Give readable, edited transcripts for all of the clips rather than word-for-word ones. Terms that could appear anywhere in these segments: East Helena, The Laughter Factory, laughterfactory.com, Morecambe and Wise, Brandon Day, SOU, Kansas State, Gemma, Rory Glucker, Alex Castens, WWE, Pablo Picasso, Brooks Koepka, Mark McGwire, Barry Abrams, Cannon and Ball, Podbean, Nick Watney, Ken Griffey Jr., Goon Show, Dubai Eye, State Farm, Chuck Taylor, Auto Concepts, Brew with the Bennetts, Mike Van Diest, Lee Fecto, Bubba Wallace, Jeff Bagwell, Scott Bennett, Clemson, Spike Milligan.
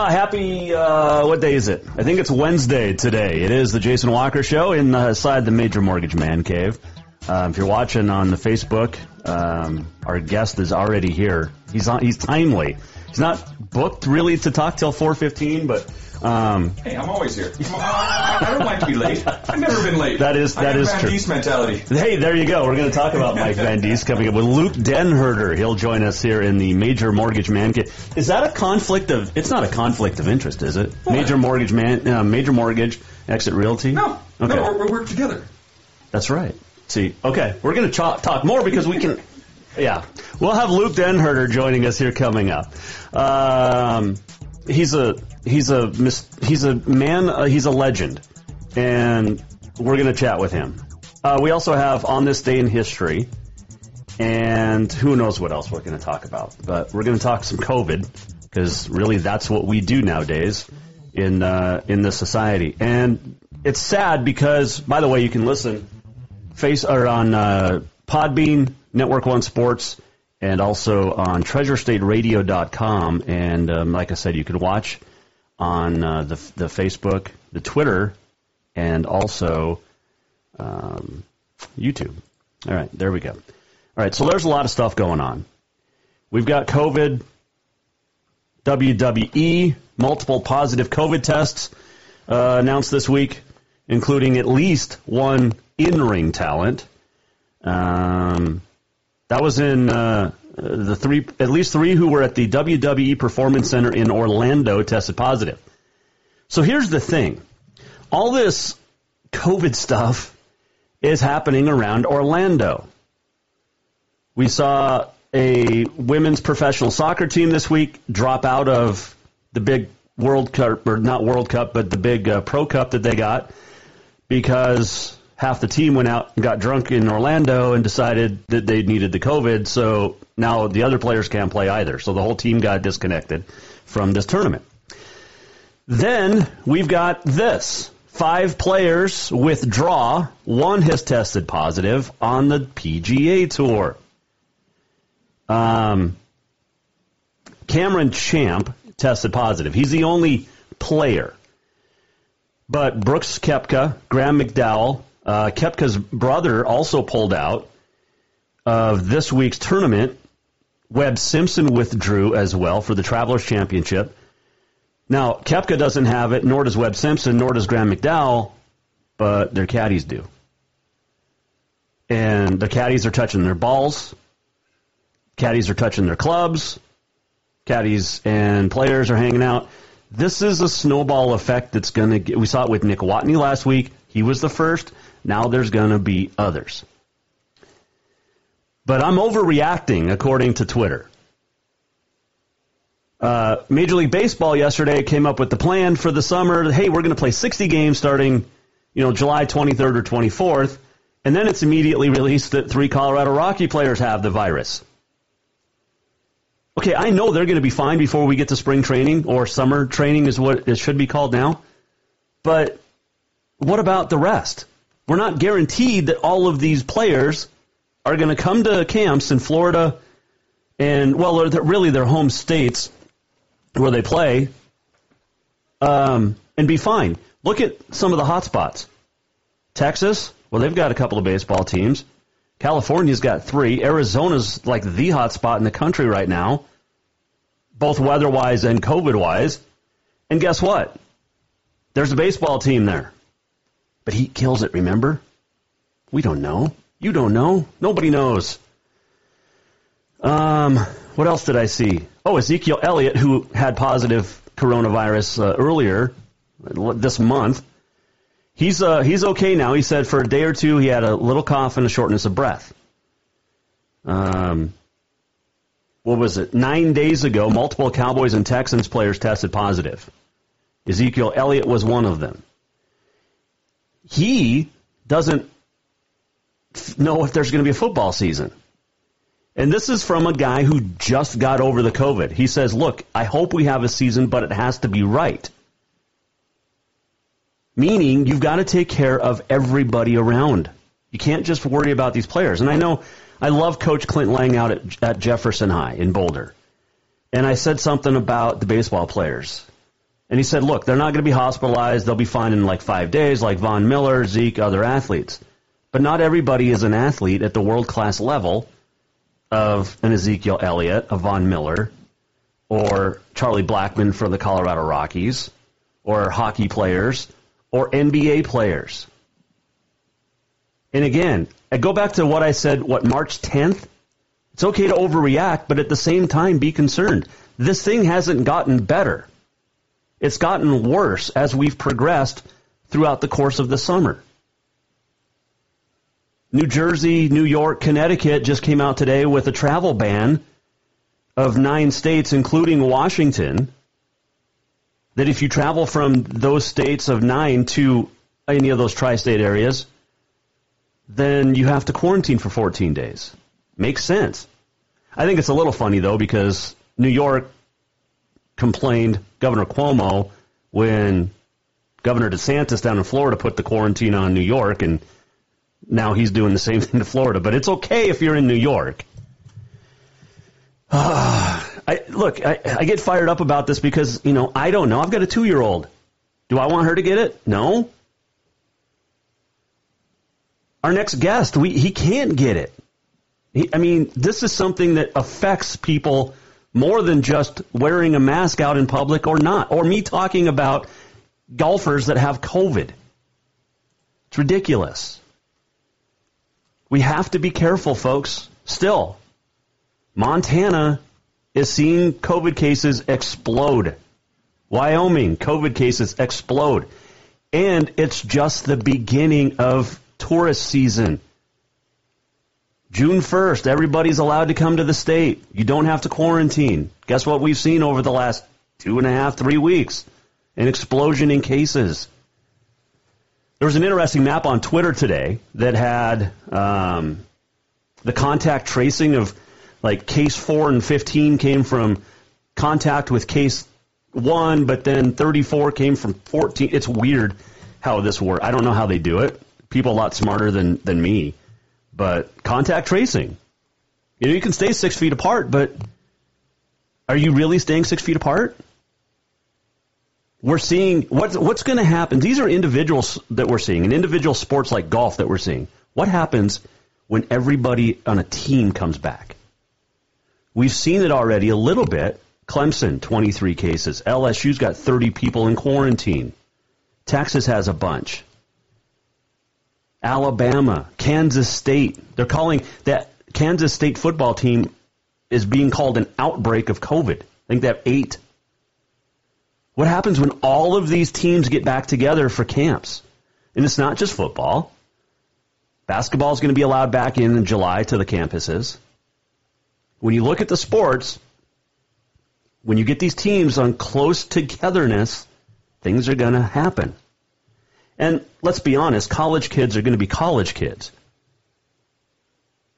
Happy, what day is it? I think it's Wednesday today. It is the Jason Walker Show inside the Major Mortgage Man Cave. If you're watching on the Facebook, our guest is already here. He's timely. He's not booked really to talk till 4:15, but... hey, I'm always here. I don't like to be late. I've never been late. That is true. Van Diest mentality. Hey, there you go. We're going to talk about Mike Van Diest coming up with Luke Den Herder. He'll join us here in the Major Mortgage Man Cave. Is that a conflict of? It's not a conflict of interest, is it? What? Major Mortgage Man, Major Mortgage, Exit Realty. No, okay. No, we work together. That's right. See, okay, we're going to talk more because we can. Yeah, we'll have Luke Den Herder joining us here coming up. He's a legend, and we're going to chat with him. We also have On This Day in History, and who knows what else we're going to talk about. But we're going to talk some COVID, because really that's what we do nowadays in this society. And it's sad because, by the way, you can listen on Podbean, Network One Sports, and also on TreasureStateRadio.com. And like I said, you can watch on the Facebook, the Twitter, and also YouTube. All right, there we go. All right, so there's a lot of stuff going on. We've got COVID, WWE, multiple positive COVID tests announced this week, including at least one in-ring talent. That was in at least three who were at the WWE Performance Center in Orlando tested positive. So here's the thing. All this COVID stuff is happening around Orlando. We saw a women's professional soccer team this week drop out of the big World Cup, or not World Cup, but the big Pro Cup that they got because... half the team went out and got drunk in Orlando and decided that they needed the COVID, so now the other players can't play either. So the whole team got disconnected from this tournament. Then we've got this. 5 players withdraw. 1 has tested positive on the PGA Tour. Cameron Champ tested positive. He's the only player. But Brooks Koepka, Graham McDowell... Koepka's brother also pulled out of this week's tournament. Webb Simpson withdrew as well for the Travelers Championship. Now, Koepka doesn't have it, nor does Webb Simpson, nor does Graham McDowell, but their caddies do. And the caddies are touching their balls. Caddies are touching their clubs. Caddies and players are hanging out. This is a snowball effect that's going to get... We saw it with Nick Watney last week. He was the first. Now there's going to be others. But I'm overreacting, according to Twitter. Major League Baseball yesterday came up with the plan for the summer. Hey, we're going to play 60 games starting, July 23rd or 24th. And then it's immediately released that 3 Colorado Rocky players have the virus. Okay, I know they're going to be fine before we get to spring training, or summer training is what it should be called now. But... what about the rest? We're not guaranteed that all of these players are going to come to camps in Florida and, well, really their home states where they play and be fine. Look at some of the hot spots. Texas, well, they've got a couple of baseball teams. California's got 3. Arizona's like the hot spot in the country right now, both weather-wise and COVID-wise. And guess what? There's a baseball team there. But he kills it, remember? We don't know. You don't know. Nobody knows. What else did I see? Oh, Ezekiel Elliott, who had positive coronavirus earlier this month. He's okay now. He said for a day or two he had a little cough and a shortness of breath. What was it? 9 days ago, multiple Cowboys and Texans players tested positive. Ezekiel Elliott was one of them. He doesn't know if there's going to be a football season. And this is from a guy who just got over the COVID. He says, look, I hope we have a season, but it has to be right. Meaning you've got to take care of everybody around. You can't just worry about these players. And I know I love Coach Clint Lang out at Jefferson High in Boulder. And I said something about the baseball players. And he said, look, they're not going to be hospitalized. They'll be fine in like 5 days, like Von Miller, Zeke, other athletes. But not everybody is an athlete at the world-class level of an Ezekiel Elliott, a Von Miller, or Charlie Blackmon for the Colorado Rockies, or hockey players, or NBA players. And again, I go back to what I said, March 10th? It's okay to overreact, but at the same time, be concerned. This thing hasn't gotten better. It's gotten worse as we've progressed throughout the course of the summer. New Jersey, New York, Connecticut just came out today with a travel ban of 9 states, including Washington, that if you travel from those states of 9 to any of those tri-state areas, then you have to quarantine for 14 days. Makes sense. I think it's a little funny, though, because New York complained, Governor Cuomo, when Governor DeSantis down in Florida put the quarantine on New York, and now he's doing the same thing to Florida, but it's okay if you're in New York. I get fired up about this because, you know, I don't know. I've got a 2-year-old. Do I want her to get it? No. Our next guest, he can't get it. This is something that affects people more than just wearing a mask out in public or not, or me talking about golfers that have COVID. It's ridiculous. We have to be careful, folks. Still, Montana is seeing COVID cases explode. Wyoming, COVID cases explode. And it's just the beginning of tourist season. June 1st, everybody's allowed to come to the state. You don't have to quarantine. Guess what we've seen over the last 2.5, 3 weeks? An explosion in cases. There was an interesting map on Twitter today that had the contact tracing of, like, case 4 and 15 came from contact with case 1, but then 34 came from 14. It's weird how this works. I don't know how they do it. People a lot smarter than me. But contact tracing. You know, you can stay 6 feet apart, but are you really staying 6 feet apart? We're seeing what's going to happen. These are individuals that we're seeing, and individual sports like golf that we're seeing. What happens when everybody on a team comes back? We've seen it already a little bit. Clemson, 23 cases. LSU's got 30 people in quarantine. Texas has a bunch. Alabama, Kansas State. They're calling that Kansas State football team is being called an outbreak of COVID. I think they have 8. What happens when all of these teams get back together for camps? And it's not just football. Basketball is going to be allowed back in July to the campuses. When you look at the sports, when you get these teams on close togetherness, things are going to happen. And let's be honest, college kids are going to be college kids.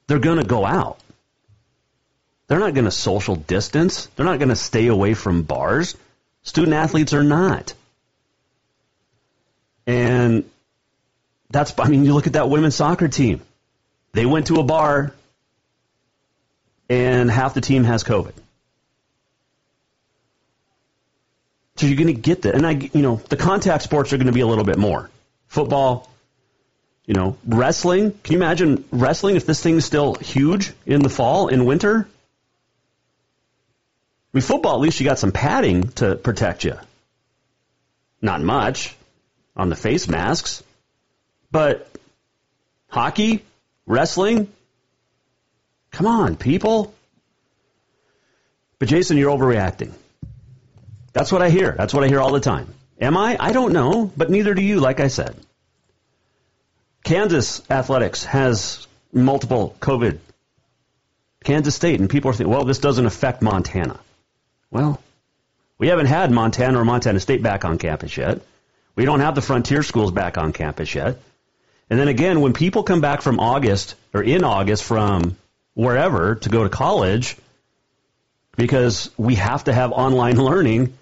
They're going to go out. They're not going to social distance. They're not going to stay away from bars. Student-athletes are not. And that's, you look at that women's soccer team. They went to a bar, and half the team has COVID. So you're going to get that. And the contact sports are going to be a little bit more. Football, You know, wrestling. Can you imagine wrestling if this thing's still huge in the fall, in winter? I mean, football, at least you got some padding to protect you. Not much on the face masks. But hockey, wrestling, come on, people. But, Jason, you're overreacting. That's what I hear. That's what I hear all the time. Am I? I don't know, but neither do you, like I said. Kansas athletics has multiple COVID. Kansas State, and people are thinking, well, this doesn't affect Montana. Well, we haven't had Montana or Montana State back on campus yet. We don't have the Frontier schools back on campus yet. And then again, when people come back from August, or in August from wherever to go to college, because we have to have online learning,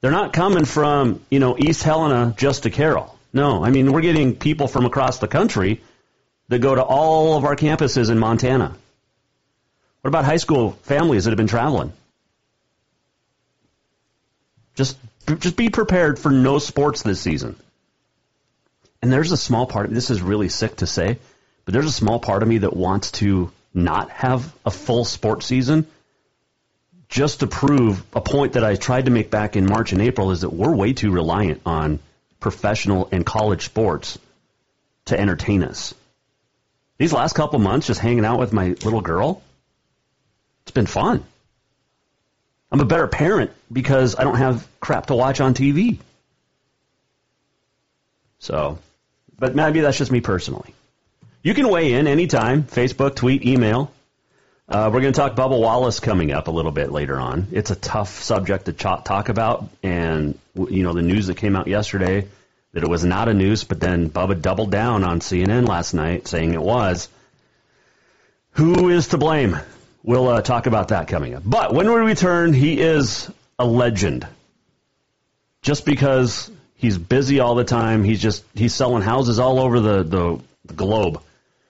they're not coming from, you know, East Helena just to Carroll. No, I mean, we're getting people from across the country that go to all of our campuses in Montana. What about high school families that have been traveling? Just be prepared for no sports this season. And there's a small part, this is really sick to say, but there's a small part of me that wants to not have a full sports season just to prove a point that I tried to make back in March and April, is that we're way too reliant on professional and college sports to entertain us. These last couple months, just hanging out with my little girl, it's been fun. I'm a better parent because I don't have crap to watch on TV. So, but maybe that's just me personally. You can weigh in anytime, Facebook, tweet, email. We're going to talk Bubba Wallace coming up a little bit later on. It's a tough subject to talk about, and you know, the news that came out yesterday that it was not a noose, but then Bubba doubled down on CNN last night saying it was. Who is to blame? We'll talk about that coming up. But when we return, he is a legend. Just because he's busy all the time, he's selling houses all over the globe.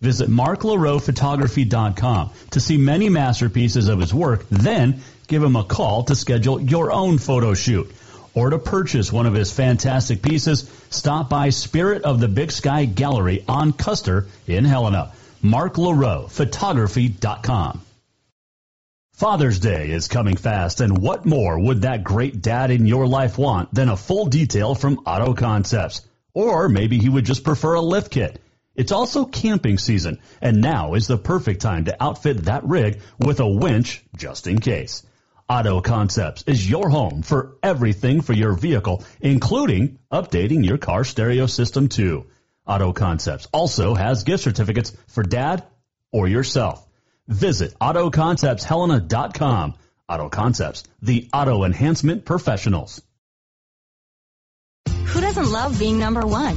Visit marklaroephotography.com to see many masterpieces of his work, then give him a call to schedule your own photo shoot. Or to purchase one of his fantastic pieces, stop by Spirit of the Big Sky Gallery on Custer in Helena. Mark LaRoe, photography.com. Father's Day is coming fast, and what more would that great dad in your life want than a full detail from Auto Concepts? Or maybe he would just prefer a lift kit. It's also camping season, and now is the perfect time to outfit that rig with a winch just in case. Auto Concepts is your home for everything for your vehicle, including updating your car stereo system too. Auto Concepts also has gift certificates for dad or yourself. Visit AutoConceptsHelena.com. Auto Concepts, the auto enhancement professionals. Who doesn't love being number one?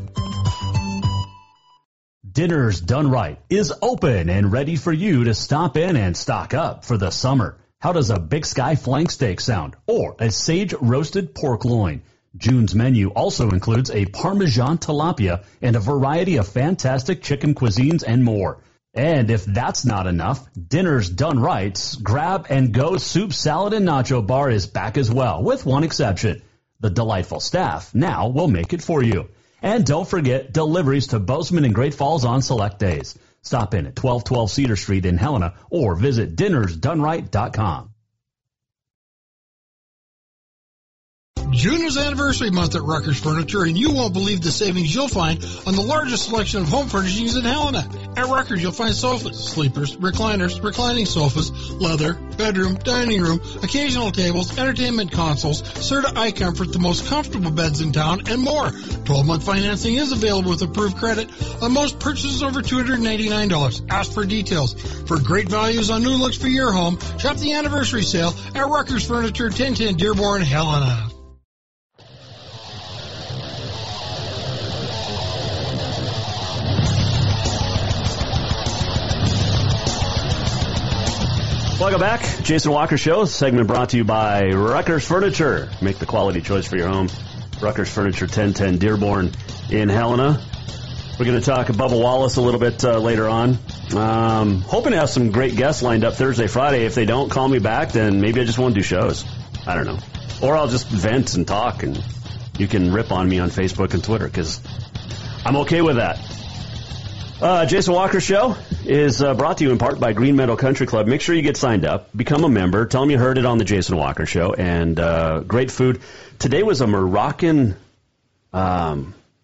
Dinners Done Right is open and ready for you to stop in and stock up for the summer. How does a Big Sky flank steak sound or a sage roasted pork loin? June's menu also includes a Parmesan tilapia and a variety of fantastic chicken cuisines and more. And if that's not enough, Dinners Done Right's grab-and-go soup, salad, and nacho bar is back as well, with one exception. The delightful staff now will make it for you. And don't forget deliveries to Bozeman and Great Falls on select days. Stop in at 1212 Cedar Street in Helena or visit dinnersdoneright.com. June is anniversary month at Rutgers Furniture, and you won't believe the savings you'll find on the largest selection of home furnishings in Helena. At Rutgers, you'll find sofas, sleepers, recliners, reclining sofas, leather, bedroom, dining room, occasional tables, entertainment consoles, Serta Eye Comfort, the most comfortable beds in town, and more. 12-month financing is available with approved credit on most purchases over $299. Ask for details. For great values on new looks for your home, shop the anniversary sale at Rutgers Furniture, 1010 Dearborn, Helena. Welcome back. Jason Walker Show, segment brought to you by Rutgers Furniture. Make the quality choice for your home. Rutgers Furniture, 1010 Dearborn in Helena. We're going to talk to Bubba Wallace a little bit later on. Hoping to have some great guests lined up Thursday, Friday. If they don't call me back, then maybe I just won't do shows. I don't know. Or I'll just vent and talk, and you can rip on me on Facebook and Twitter because I'm okay with that. Jason Walker Show is brought to you in part by Green Meadow Country Club. Make sure you get signed up, become a member, tell them you heard it on the Jason Walker Show, and great food. Today was a Moroccan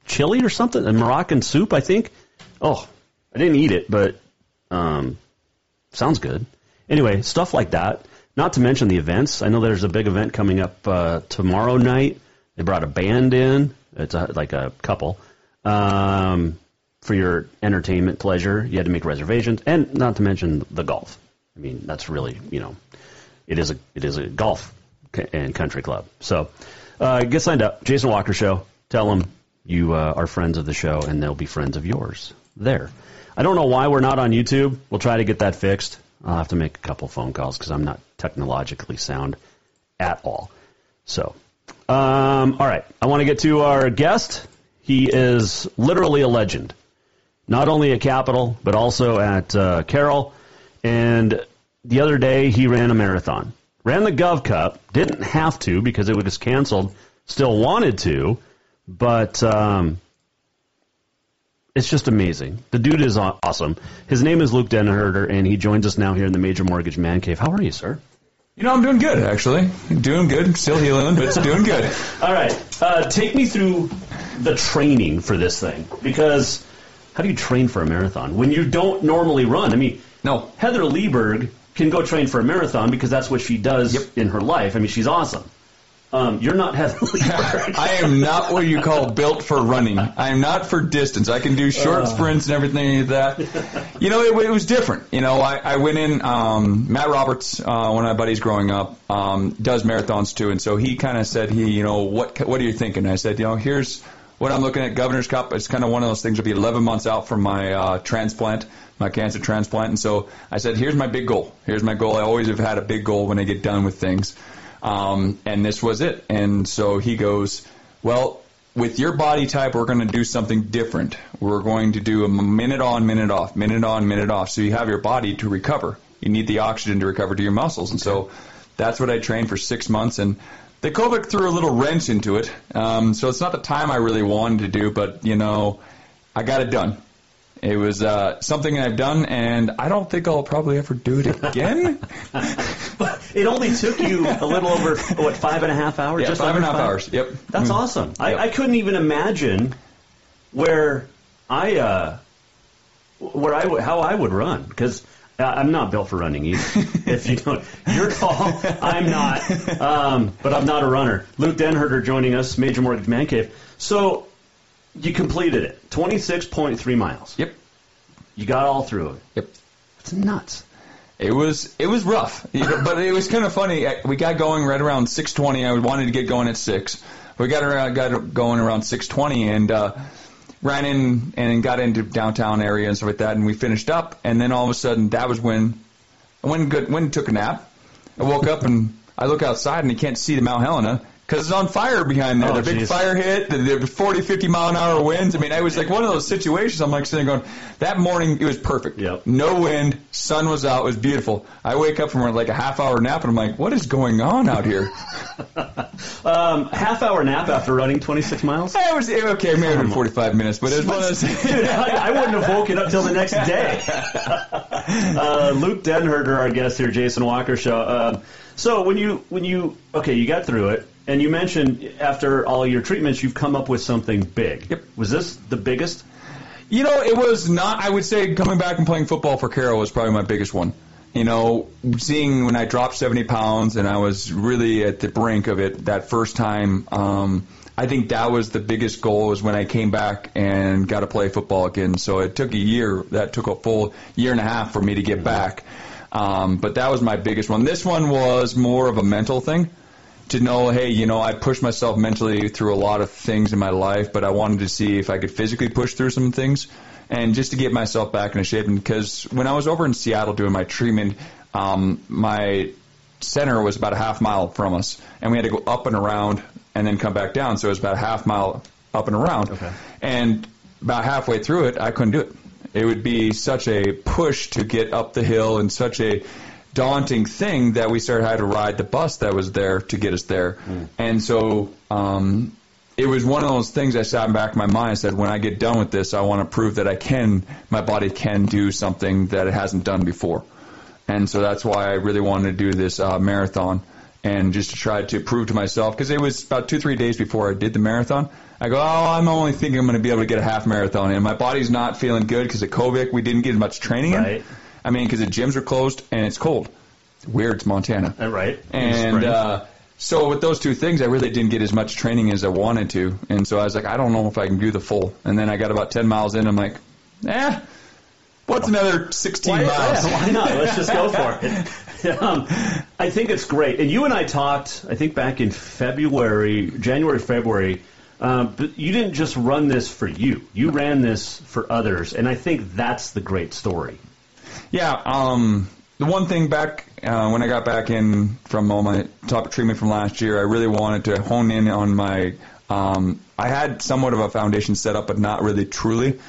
chili or something, a Moroccan soup, I think. Oh, I didn't eat it, but sounds good. Anyway, stuff like that, not to mention the events. I know there's a big event coming up tomorrow night. They brought a band in. It's like a couple. For your entertainment pleasure, you had to make reservations, and not to mention the golf. I mean, that's really, you know, it is a golf and country club. So get signed up, Jason Walker Show. Tell them you are friends of the show, and they'll be friends of yours there. I don't know why we're not on YouTube. We'll try to get that fixed. I'll have to make a couple phone calls because I'm not technologically sound at all. So, all right, I want to get to our guest. He is literally a legend. Not only at Capitol, but also at Carroll. And the other day, he ran a marathon. Ran the Gov Cup. Didn't have to because it was canceled. Still wanted to. But it's just amazing. The dude is awesome. His name is Luke Den Herder, and he joins us now here in the Major Mortgage Man Cave. How are you, sir? You know, I'm doing good, actually. Doing good. Still healing, but it's doing good. All right. Take me through the training for this thing. Because... how do you train for a marathon when you don't normally run? I mean, no. Heather Lieberg can go train for a marathon because that's what she does in her life. I mean, she's awesome. You're not Heather Lieberg. I am not what you call built for running. I am not for distance. I can do short sprints and everything like that. You know, it was different. You know, I went in, Matt Roberts, one of my buddies growing up, does marathons too. And so he kind of said, you know, what are you thinking? I said, you know, here's what I'm looking at. Governor's Cup, it's kind of one of those things. I'll be 11 months out from my transplant, my cancer transplant. And so I said, here's my big goal. Here's my goal. I always have had a big goal when I get done with things. And this was it. And so he goes, well, with your body type, we're going to do something different. We're going to do a minute on, minute off, minute on, minute off. So you have your body to recover. You need the oxygen to recover to your muscles. And so that's what I trained for 6 months. And the COVID threw a little wrench into it, so it's not the time I really wanted to do, but, you know, I got it done. It was something I've done, and I don't think I'll probably ever do it again. But it only took you a little over, what, 5.5 hours? Yeah, just 5.5 hours, yep. That's awesome. Yep. I couldn't even imagine where how I would run, because I'm not built for running either. If you don't, your call. I'm not, but I'm not a runner. Luke Den Herder joining us, Major Mortgage Man Cave. So you completed it, 26.3 miles. Yep. You got all through it. Yep. It's nuts. It was rough, but it was kind of funny. We got going right around 6:20. I wanted to get going at 6. We got going around 6:20 and ran in and got into downtown area and stuff like that, and we finished up. And then all of a sudden, that was when I went and took a nap. I woke up and I look outside and you can't see the Mount Helena because it's on fire behind there. Oh, the big fire hit, the 40, 50 mile an hour winds. I mean, it was like one of those situations. I'm like sitting there going, that morning it was perfect. Yep. No wind, sun was out, it was beautiful. I wake up from like a half hour nap and I'm like, what is going on out here? Half hour nap after running 26 miles? It was okay, maybe it was 45 minutes, but it was one of those. Dude, I wouldn't have woken up till the next day. Luke Den Herder, our guest here, Jason Walker Show. So you got through it, and you mentioned after all your treatments, you've come up with something big. Yep. Was this the biggest? You know, it was not. I would say coming back and playing football for Carroll was probably my biggest one. You know, seeing when I dropped 70 pounds and I was really at the brink of it that first time, I think that was the biggest goal was when I came back and got to play football again. So it took a year. That took a full year and a half for me to get back. But that was my biggest one. This one was more of a mental thing to know, hey, you know, I pushed myself mentally through a lot of things in my life, but I wanted to see if I could physically push through some things. And just to get myself back into shape, because when I was over in Seattle doing my treatment, my center was about a half mile from us, and we had to go up and around and then come back down. So it was about a half mile up and around. Okay. And about halfway through it, I couldn't do it. It would be such a push to get up the hill and such a daunting thing that we started having to ride the bus that was there to get us there. Mm. And so it was one of those things I sat back in my mind and said, when I get done with this, I want to prove that my body can do something that it hasn't done before. And so that's why I really wanted to do this marathon and just to try to prove to myself, because it was about 2-3 days before I did the marathon. I go, I'm only thinking I'm going to be able to get a half marathon in. My body's not feeling good because of COVID. We didn't get much training in. I mean, because the gyms are closed and it's cold. It's weird. It's Montana. Right. And so with those two things, I really didn't get as much training as I wanted to. And so I was like, I don't know if I can do the full. And then I got about 10 miles in. I'm like, what's another 16 miles? Why not? Let's just go for it. I think it's great. And you and I talked, I think, back in January, February. But you didn't just run this for you. You ran this for others. And I think that's the great story. Yeah. The one thing back when I got back in from all my top treatment from last year, I really wanted to hone in on my I had somewhat of a foundation set up, but not really truly.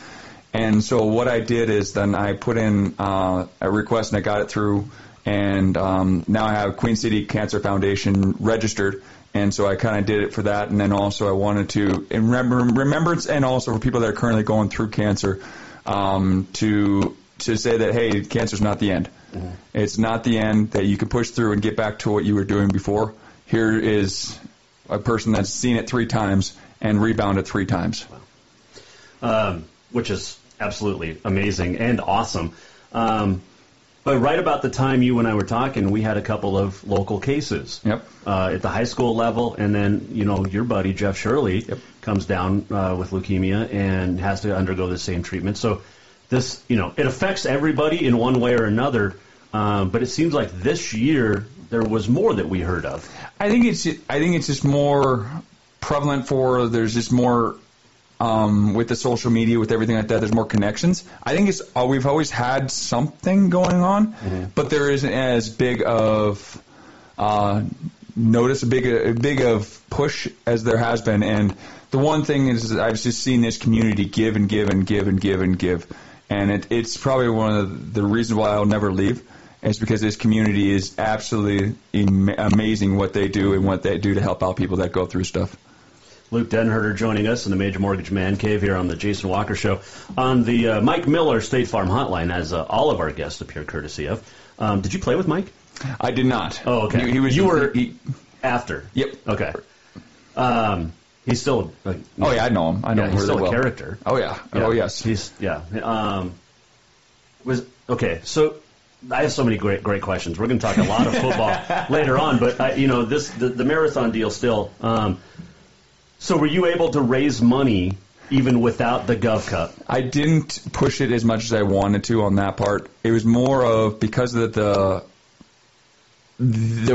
And so what I did is then I put in a request, and I got it through. And now I have Queen City Cancer Foundation registered. And so I kind of did it for that. And then also I wanted to remembrance and also for people that are currently going through cancer to say that, hey, cancer's not the end. Mm-hmm. It's not the end, that you can push through and get back to what you were doing before. Here is a person that's seen it 3 times and rebounded 3 times. Wow. Which is absolutely amazing and awesome. But right about the time you and I were talking, we had a couple of local cases. Yep. At the high school level, and then, you know, your buddy Jeff Shirley comes down with leukemia and has to undergo the same treatment. So this, you know, it affects everybody in one way or another, but it seems like this year there was more that we heard of. I think it's just more prevalent there's just more with the social media, with everything like that, there's more connections. I think it's we've always had something going on, mm-hmm. but there isn't as big of notice, a big of push as there has been. And the one thing is I've just seen this community give and give and give and give and give. And it's probably one of the reasons why I'll never leave is because this community is absolutely amazing what they do and what they do to help out people that go through stuff. Luke Den Herder joining us in the Major Mortgage Man Cave here on the Jason Walker Show on the Mike Miller State Farm Hotline, as all of our guests appear courtesy of. Did you play with Mike? I did not. Oh, okay. You were after? Yep. Okay. He's still. I know him. I know him really well. He's still a character. Oh yeah. Oh yes. He's yeah. Was okay. So I have so many great questions. We're going to talk a lot of football later on, but the marathon deal still. So were you able to raise money even without the Gov Cup? I didn't push it as much as I wanted to on that part. It was more of because of the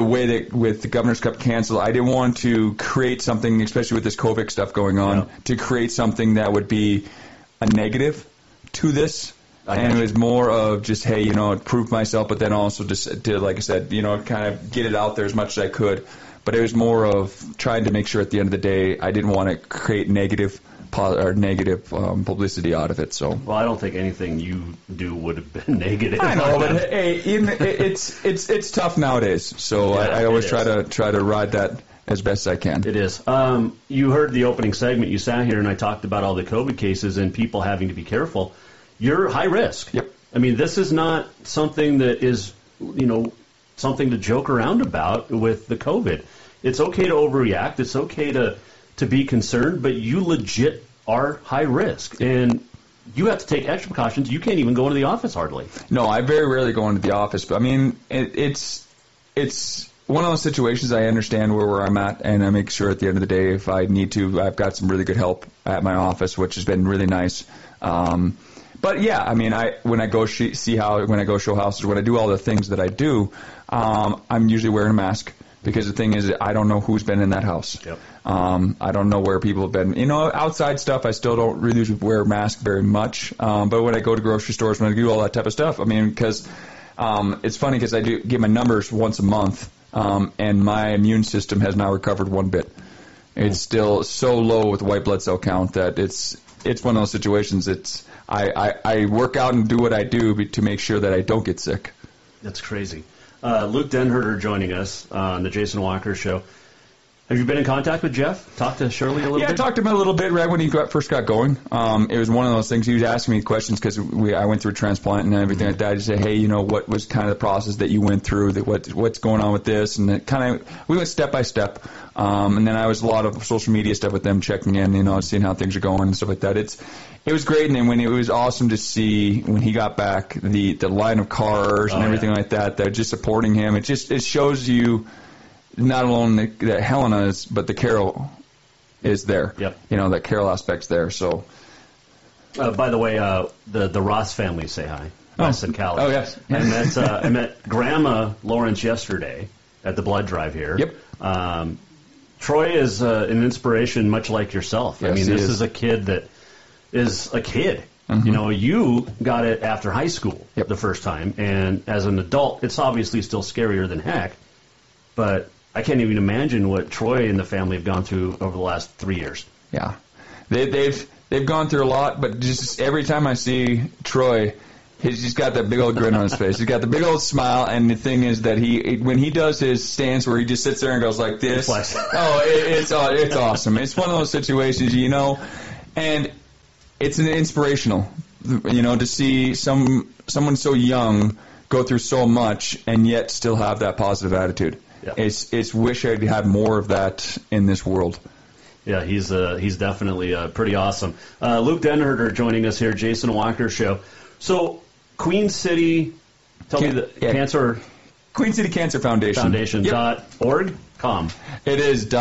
way that with the Governor's Cup canceled, I didn't want to create something, especially with this COVID stuff going on, to create something that would be a negative to this. And it was more of just, hey, prove myself, but then also just to, like I said, kind of get it out there as much as I could. But it was more of trying to make sure at the end of the day I didn't want to create negative publicity out of it. So, well, I don't think anything you do would have been negative. I know, but hey, it's tough nowadays. So yeah, I always try to ride that as best I can. It is. You heard the opening segment. You sat here and I talked about all the COVID cases and people having to be careful. You're high risk. Yep. I mean, this is not something that is, something to joke around about with the COVID. It's okay to overreact. It's okay to be concerned, but you legit are high risk, and you have to take extra precautions. You can't even go into the office hardly. No, I very rarely go into the office, but I mean, it's one of those situations. I understand where I'm at, and I make sure at the end of the day, if I need to, I've got some really good help at my office, which has been really nice. But yeah, I mean, when I go show houses, when I do all the things that I do, I'm usually wearing a mask because the thing is, I don't know who's been in that house. Yep. I don't know where people have been. Outside stuff, I still don't really wear a mask very much. But when I go to grocery stores, when I do all that type of stuff, I mean, because it's funny because I do get my numbers once a month, and my immune system has not recovered one bit. It's still so low with white blood cell count that it's one of those situations. I work out and do what I do to make sure that I don't get sick. That's crazy. Luke Den Herder joining us on the Jason Walker Show. Have you been in contact with Jeff? Talked to Shirley a little bit? Yeah, I talked to him a little bit right when he first got going. It was one of those things. He was asking me questions because I went through transplant and everything like that. I just said, hey, what was kind of the process that you went through, what's going on with this? And it we went step by step. And then I was a lot of social media stuff with them, checking in, seeing how things are going and stuff like that. It was great. And then it was awesome to see when he got back, the line of cars and everything like that. They're just supporting him. It shows you not only that Helena is, but the Carroll is there. Yep. That Carroll aspect's there. So, by the way, the Ross family say hi. Ross and Callie. Oh, yes. I met Grandma Lawrence yesterday at the blood drive here. Yep. Troy is an inspiration, much like yourself. Yes, I mean, this is a kid that is a kid. Mm-hmm. You got it after high school the first time, and as an adult, it's obviously still scarier than heck, but I can't even imagine what Troy and the family have gone through over the last 3 years. Yeah, they've gone through a lot, but just every time I see Troy, he's just got that big old grin on his face. He's got the big old smile, and the thing is that when he does his stance where he just sits there and goes like this, it's awesome. It's one of those situations, and it's an inspirational, to see someone so young go through so much and yet still have that positive attitude. Yeah. It's wish I'd had more of that in this world. Yeah, he's definitely pretty awesome. Luke Den Herder joining us here, Jason Walker Show. So Queen City, Queen City Cancer Foundation .org.com. It is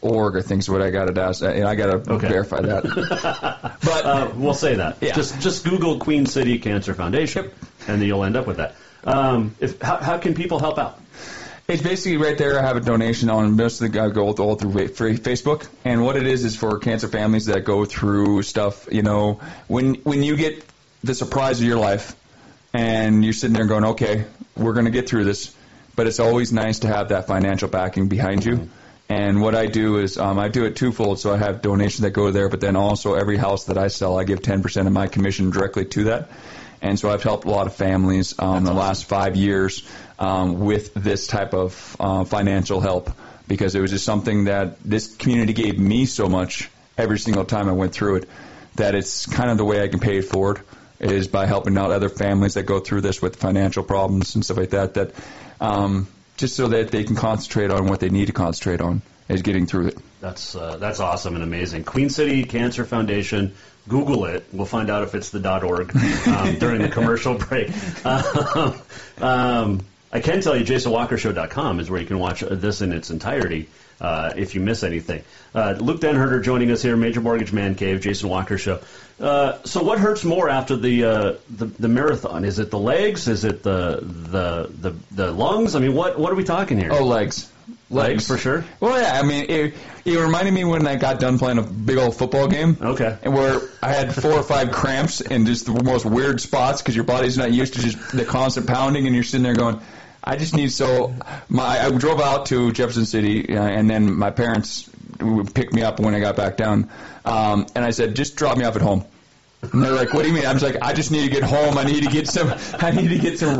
.org, I think is what I got it as. I got to verify that. But we'll say that. Yeah. Just Google Queen City Cancer Foundation, and then you'll end up with that. How can people help out? It's basically right there. I have a donation on most of the go all through Facebook, and what it is for cancer families that go through stuff. When you get the surprise of your life, and you're sitting there going, "Okay, we're going to get through this," but it's always nice to have that financial backing behind you. And what I do is I do it twofold. So I have donations that go there, but then also every house that I sell, I give 10% of my commission directly to that. And so I've helped a lot of families the last 5 years with this type of financial help, because it was just something that this community gave me so much every single time I went through it that it's kind of the way I can pay it forward is by helping out other families that go through this with financial problems and stuff like that just so that they can concentrate on what they need to concentrate on is getting through it. That's awesome and amazing. Queen City Cancer Foundation Google it. We'll find out if it's the .org during the commercial break. I can tell you JasonWalkerShow.com is where you can watch this in its entirety if you miss anything. Luke Den Herder joining us here, Major Mortgage Man Cave, Jason Walker Show. So what hurts more after the marathon? Is it the legs? Is it the lungs? I mean, what are we talking here? Oh, legs. Legs for sure. Well, yeah. I mean, it reminded me when I got done playing a big old football game. Okay. And where I had 4 or 5 cramps in just the most weird spots because your body's not used to just the constant pounding, and you're sitting there going, "I just need so." I drove out to Jefferson City, and then my parents picked me up when I got back down, and I said, "Just drop me off at home." And they're like, "What do you mean?" I'm just like, "I just need to get home. I need to get some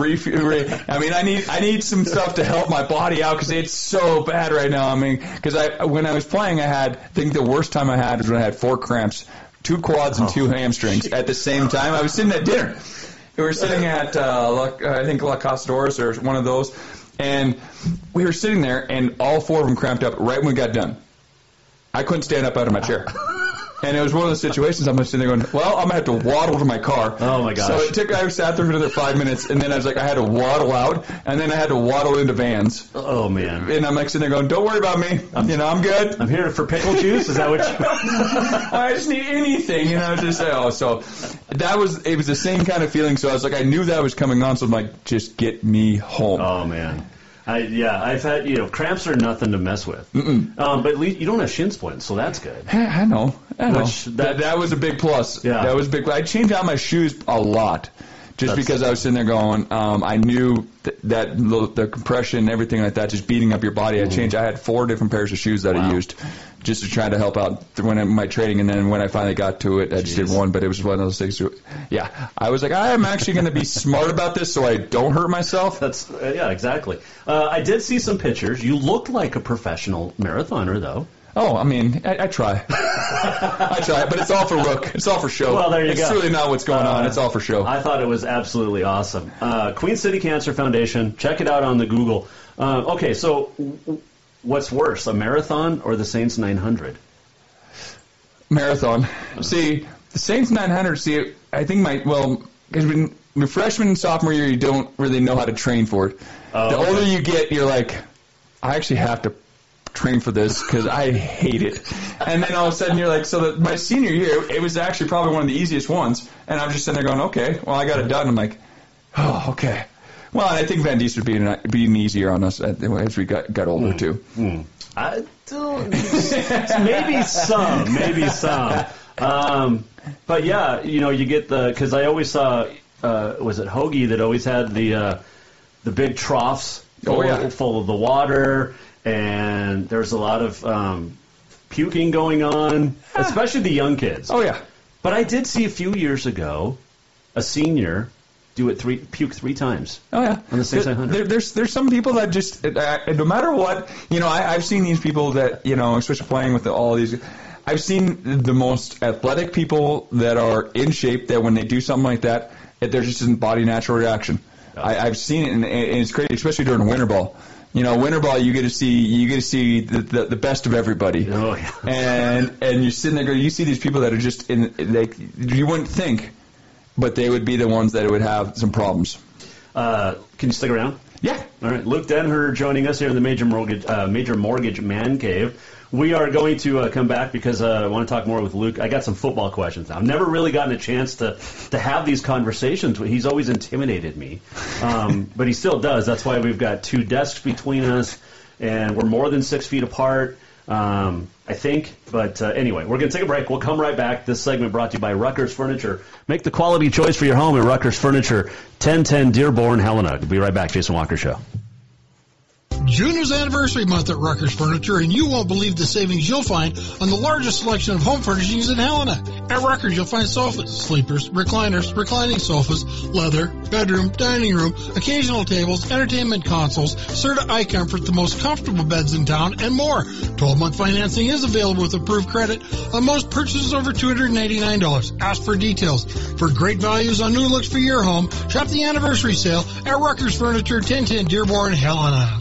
refuel. I mean, I need some stuff to help my body out because it's so bad right now." I mean, because when I was playing, I think the worst time I had was when I had 4 cramps, 2 quads and 2 hamstrings at the same time. I was sitting at dinner. We were sitting at I think La Castadores or one of those, and we were sitting there, and all 4 of them cramped up right when we got done. I couldn't stand up out of my chair. And it was one of those situations I'm sitting there going, well, I'm going to have to waddle to my car. Oh, my gosh. So I sat there for another 5 minutes, and then I was like, I had to waddle out, and then I had to waddle into Vans. Oh, man. And I'm like sitting there going, don't worry about me. I'm good. I'm here for pickle juice. Is that what you I just need anything. You know, I was just like, so it was the same kind of feeling. So I was like, I knew that was coming on, so I'm like, just get me home. Oh, man. I've had, cramps are nothing to mess with. But at least you don't have shin splints, so that's good. I know. That was a big plus. Yeah. That was big. I changed out my shoes a lot just because I was sitting there going, I knew that the compression and everything like that, just beating up your body. I changed. I had 4 different pairs of shoes that I used just to try to help out my trading. And then when I finally got to it, I just did one, but it was one of those things. Yeah. I was like, I'm actually going to be smart about this so I don't hurt myself. Yeah, exactly. I did see some pictures. You look like a professional marathoner, though. Oh, I mean, I try. I try, but it's all for look. It's all for show. Well, there you go. It's really not what's going on. It's all for show. I thought it was absolutely awesome. Queen City Cancer Foundation. Check it out on the Google. Okay, so what's worse, a marathon or the Saints 900? Marathon. See, the Saints 900, I think because when freshman and sophomore year, you don't really know how to train for it. The older you get, you're like, I actually have to train for this because I hate it. And then all of a sudden you're like, my senior year, it was actually probably one of the easiest ones. And I'm just sitting there going, okay, well, I got it done. I'm like, oh, okay. Well, and I think Van Diest would be an easier on us as we got older too. I don't. Maybe some. But yeah, you get because I always saw, was it Hoagie that always had the big troughs full of the water. And there's a lot of puking going on, especially the young kids. Oh, yeah. But I did see a few years ago a senior do it puke 3 times. Oh, yeah. On the 6900. There's some people that just, no matter what, I've seen these people that, especially playing with all these, I've seen the most athletic people that are in shape that when they do something like that, there's just a body natural reaction. Oh. I've seen it, and it's crazy, especially during winter ball. Winter ball, you get to see the best of everybody. Oh, yeah. And you're sitting there, you see these people that are just you wouldn't think, but they would be the ones that would have some problems. Can you stick around? Yeah. All right. Luke Den Herder joining us here in the Major Mortgage Man Cave. We are going to come back because I want to talk more with Luke. I got some football questions. I've never really gotten a chance to have these conversations. He's always intimidated me, but he still does. That's why we've got 2 desks between us, and we're more than 6 feet apart, I think. But anyway, we're going to take a break. We'll come right back. This segment brought to you by Rutgers Furniture. Make the quality choice for your home at Rutgers Furniture, 1010 Dearborn, Helena. We'll be right back. Jason Walker Show. June is anniversary month at Rutgers Furniture, and you won't believe the savings you'll find on the largest selection of home furnishings in Helena. At Rutgers, you'll find sofas, sleepers, recliners, reclining sofas, leather, bedroom, dining room, occasional tables, entertainment consoles, Serta Eye Comfort, the most comfortable beds in town, and more. 12-month financing is available with approved credit on most purchases over $299. Ask for details. For great values on new looks for your home, shop the anniversary sale at Rutgers Furniture, 1010 Dearborn, Helena.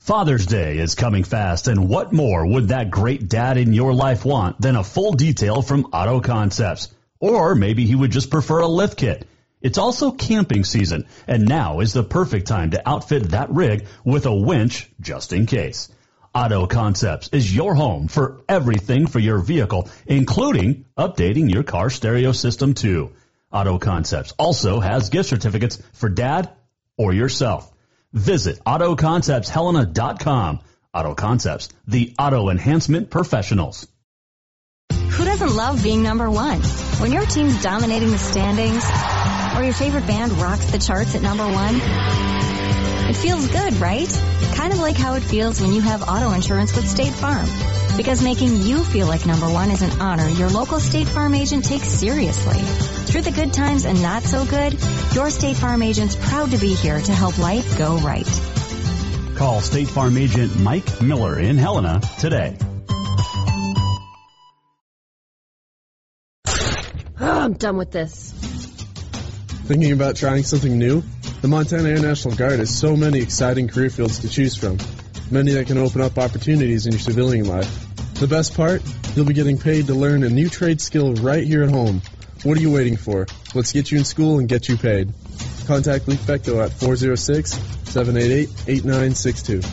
Father's Day is coming fast, and what more would that great dad in your life want than a full detail from Auto Concepts? Or maybe he would just prefer a lift kit. It's also camping season, and now is the perfect time to outfit that rig with a winch just in case. Auto Concepts is your home for everything for your vehicle, including updating your car stereo system too. Auto Concepts also has gift certificates for dad or yourself. Visit AutoConceptsHelena.com. Auto Concepts, the auto enhancement professionals. Who doesn't love being number one? When your team's dominating the standings or your favorite band rocks the charts at number one, it feels good, right? Kind of like how it feels when you have auto insurance with State Farm. Because making you feel like number one is an honor your local State Farm agent takes seriously. Through the good times and not so good, your State Farm agent's proud to be here to help life go right. Call State Farm agent Mike Miller in Helena today. I'm done with this. Thinking about trying something new? The Montana Air National Guard has so many exciting career fields to choose from. Many that can open up opportunities in your civilian life. The best part? You'll be getting paid to learn a new trade skill right here at home. What are you waiting for? Let's get you in school and get you paid. Contact Lee Fecto at 406-788-8962.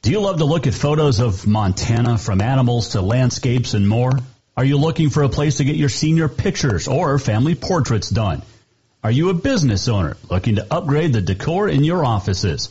Do you love to look at photos of Montana, from animals to landscapes and more? Are you looking for a place to get your senior pictures or family portraits done? Are you a business owner looking to upgrade the decor in your offices?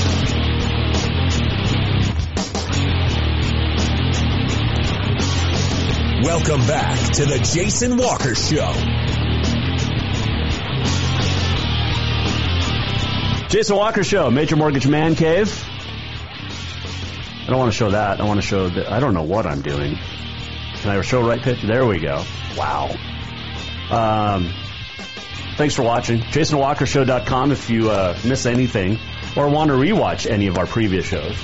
Welcome back to the Jason Walker Show. Jason Walker Show, Major Mortgage Man Cave. I don't want to show that. I want to show that. I don't know what I'm doing. Can I show right pitch? There we go. Wow. Thanks for watching. JasonWalkerShow.com if you miss anything or want to rewatch any of our previous shows,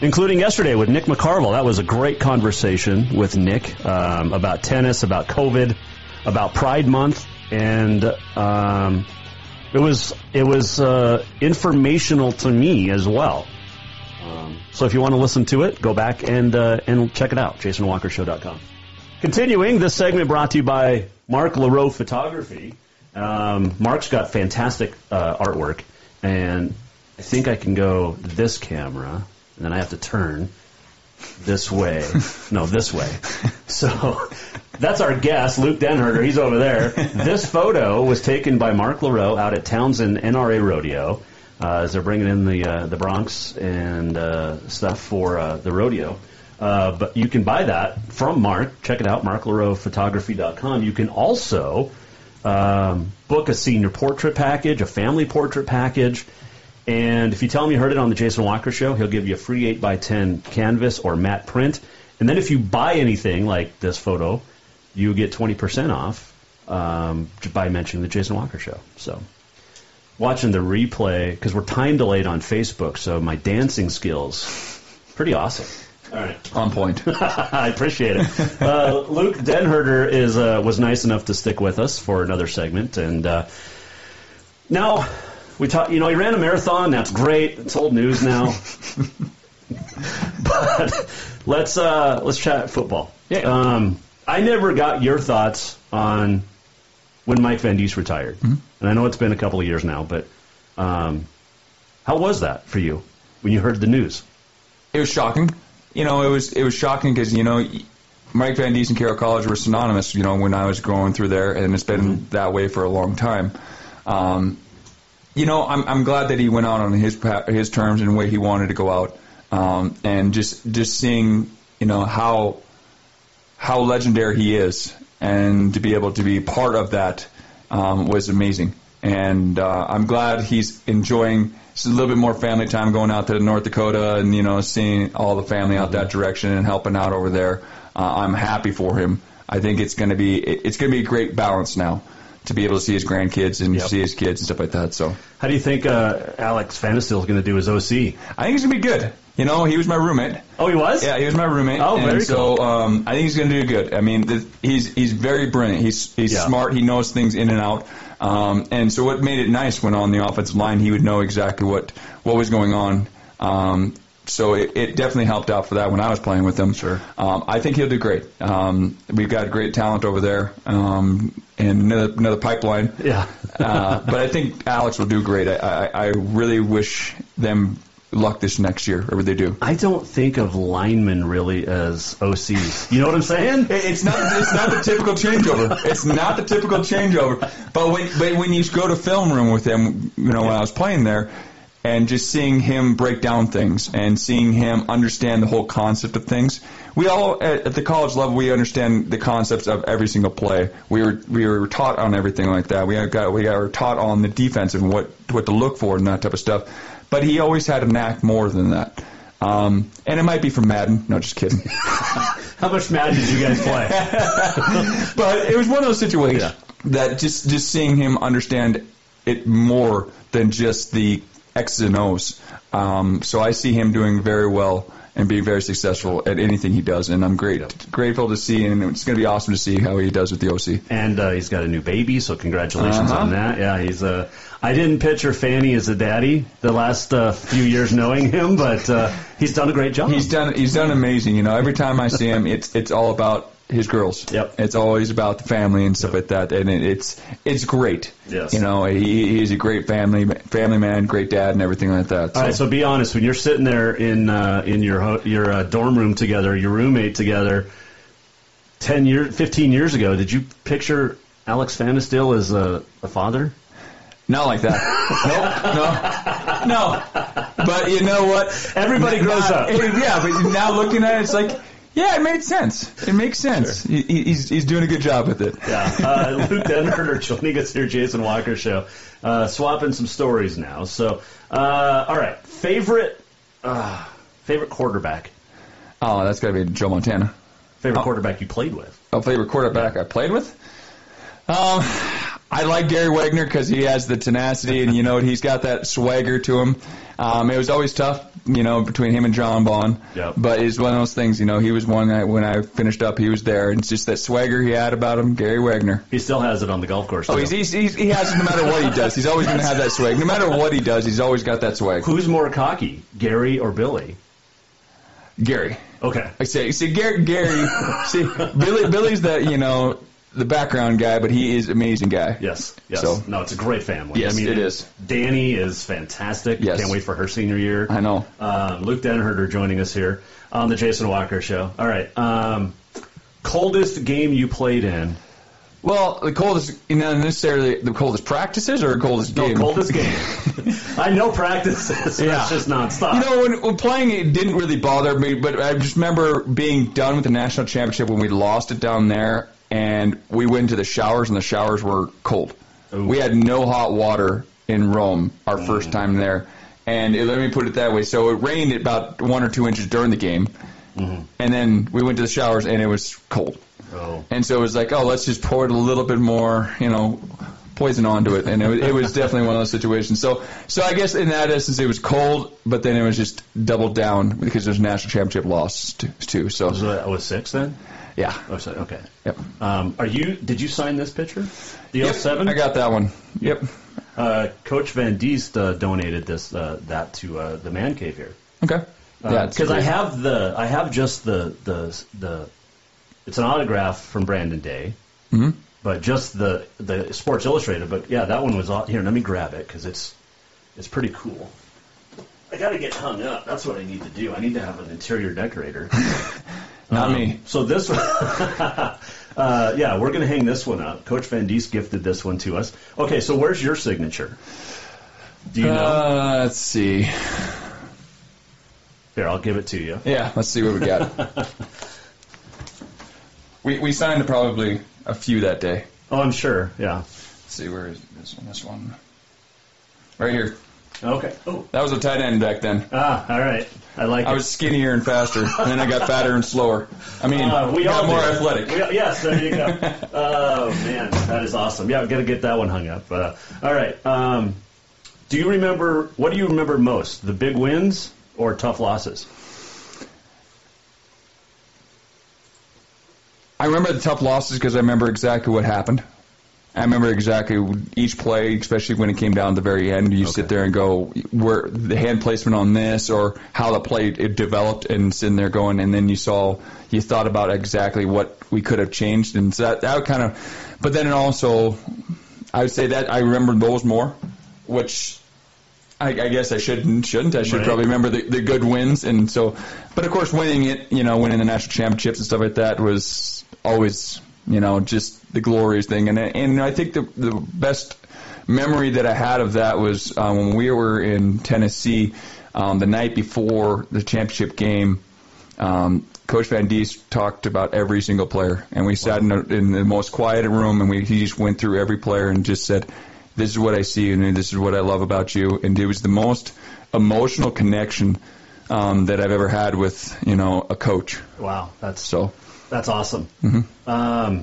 including yesterday with Nick McCarville. That was a great conversation with Nick about tennis, about COVID, about Pride Month, and it was informational to me as well. So if you want to listen to it, go back and check it out. JasonWalkerShow.com. Continuing this segment brought to you by Mark LaRoe Photography. Mark's got fantastic artwork, and I think I can go this camera, and then I have to turn this way. No, this way. So that's our guest, Luke Den Herder. He's over there. This photo was taken by Mark LaRoe out at Townsend NRA Rodeo as they're bringing in the Bronx and stuff for the rodeo. But you can buy that from Mark. Check it out, MarkLaRoePhotography.com. You can also book a senior portrait package, a family portrait package. And if you tell him you heard it on the Jason Walker Show, he'll give you a free 8x10 canvas or matte print. And then if you buy anything like this photo, you get 20% off by mentioning the Jason Walker Show. So watching the replay, because we're time delayed on Facebook, so my dancing skills, pretty awesome. All right. On point. I appreciate it. Luke Den Herder was nice enough to stick with us for another segment, and now we talk. You know, he ran a marathon. That's great. It's old news now. But let's chat football. Yeah. I never got your thoughts on when Mike Van Diest retired. Mm-hmm. And I know it's been a couple of years now, but how was that for you when you heard the news? It was shocking. You know, it was shocking because, you know, Mike Van Diest and Carroll College were synonymous, you know, when I was going through there, and it's been that way for a long time. You know, I'm glad that he went out on his terms and the way he wanted to go out, and just seeing, you know, how legendary he is, and to be able to be part of that was amazing. And I'm glad he's enjoying a little bit more family time going out to North Dakota and, you know, seeing all the family out that direction and helping out over there. I'm happy for him. I think it's going to be a great balance now to be able to see his grandkids and see his kids and stuff like that. So, how do you think Alex Fantastiel is going to do as OC? I think he's going to be good. You know, he was my roommate. Oh, he was? Yeah, he was my roommate. Oh, very cool. So I think he's going to do good. I mean, he's very brilliant. He's smart. He knows things in and out. And so what made it nice when on the offensive line, he would know exactly what was going on. So it definitely helped out for that when I was playing with him. Sure. I think he'll do great. We've got great talent over there and another pipeline. Yeah. But I think Alex will do great. I really wish them luck this next year, or would they do? I don't think of linemen really as OCs. You know what I'm saying? It's not the typical changeover. It's not the typical changeover. But when you go to film room with him, you know, when I was playing there, and just seeing him break down things and seeing him understand the whole concept of things, we all at the college level, we understand the concepts of every single play. We were taught on everything like that. We got taught on the defense and what to look for and that type of stuff. But he always had a knack more than that. And it might be from Madden. No, just kidding. How much Madden did you guys play? But it was one of those situations that just seeing him understand it more than just the X's and O's. So I see him doing very well and being very successful at anything he does. And I'm grateful to see, and it's going to be awesome to see how he does with the OC. And he's got a new baby, so congratulations on that. Yeah, he's a... I didn't picture Fanny as a daddy the last few years knowing him, but he's done a great job. He's done amazing. You know, every time I see him, it's all about his girls. Yep. It's always about the family and stuff like that, and it's great. Yes. You know, he's a great family man, great dad, and everything like that. So. All right. So be honest. When you're sitting there in your dorm room together, your roommate together, 15 years ago, did you picture Alex Fantastiel as a father? Not like that. Nope. No. But you know what? Everybody grows up. Yeah, but now looking at it, it's like, yeah, it made sense. It makes sense. Sure. He's doing a good job with it. Yeah. Luke Den Herder joining us here, Jason Walker Show. Swapping some stories now. So, all right. Favorite quarterback? Oh, that's got to be Joe Montana. Favorite quarterback you played with? Oh, favorite quarterback I played with? I like Gary Wagner because he has the tenacity and, you know, he's got that swagger to him. It was always tough, you know, between him and John Bond. Yep. But it's one of those things, you know, he was one that when I finished up, he was there. And it's just that swagger he had about him, Gary Wagner. He still has it on the golf course. Oh, he has it no matter what he does. He's always going to have that swag. No matter what he does, he's always got that swag. Who's more cocky, Gary or Billy? Gary. Okay. I say, Gary, Billy's that, you know, the background guy, but he is an amazing guy. Yes. So, no, it's a great family. Yes, I mean, it is. Danny is fantastic. Yes. Can't wait for her senior year. I know. Luke Den Herder joining us here on the Jason Walker Show. All right. Coldest game you played in? Well, the coldest, you know, necessarily the coldest practices or coldest game? No, coldest game. I know practices. Yeah. That's just nonstop. You know, when playing it didn't really bother me, but I just remember being done with the national championship when we lost it down there. And we went to the showers, and the showers were cold. Ooh. We had no hot water in Rome our first time there. And let me put it that way. So it rained about 1 or 2 inches during the game. Mm-hmm. And then we went to the showers, and it was cold. Oh. And so it was like, oh, let's just pour it a little bit more, you know, poison onto it. And it was definitely one of those situations. So I guess in that instance, it was cold, but then it was just doubled down because there's a national championship loss, too. So was it 06 then? Yeah. Oh, sorry. Okay. Yep. Did you sign this picture? The 07? I got that one. Yep. Coach Van Diest donated this that to the man cave here. Okay. Because I have just the it's an autograph from Brandon Day. Mm-hmm. But just the Sports Illustrated. But yeah, that one was on here. Let me grab it because it's pretty cool. I got to get hung up. That's what I need to do. I need to have an interior decorator. Not me. So this one, yeah, we're going to hang this one up. Coach Van Diest gifted this one to us. Okay, so where's your signature? Do you know? Let's see. Here, I'll give it to you. Yeah, let's see what we got. We signed probably a few that day. Oh, I'm sure, yeah. Let's see, where is this one? This one. Right here. Okay. Oh. That was a tight end back then. Ah, all right. I like it. I was skinnier and faster, and then I got fatter and slower. I mean, we got more athletic. Yes, there you go. Oh, man, that is awesome. Yeah, I've got to get that one hung up. All right. Do you remember, what do you remember most, the big wins or tough losses? I remember the tough losses because I remember exactly what happened. I remember exactly each play, especially when it came down to the very end. You sit there and go, where the hand placement on this or how the play it developed and sitting there going. And then you thought about exactly what we could have changed. And so that kind of, but then it also, I would say that I remember those more, which I guess I shouldn't. I should probably remember the good wins. And so, but of course winning it, winning the national championships and stuff like that was always, just the glorious thing. And I think the best memory that I had of that was when we were in Tennessee the night before the championship game, Coach Van Diest talked about every single player. And we sat in the most quiet room, and he just went through every player and just said, this is what I see, and this is what I love about you. And it was the most emotional connection that I've ever had with, a coach. Wow, that's awesome. Mm-hmm.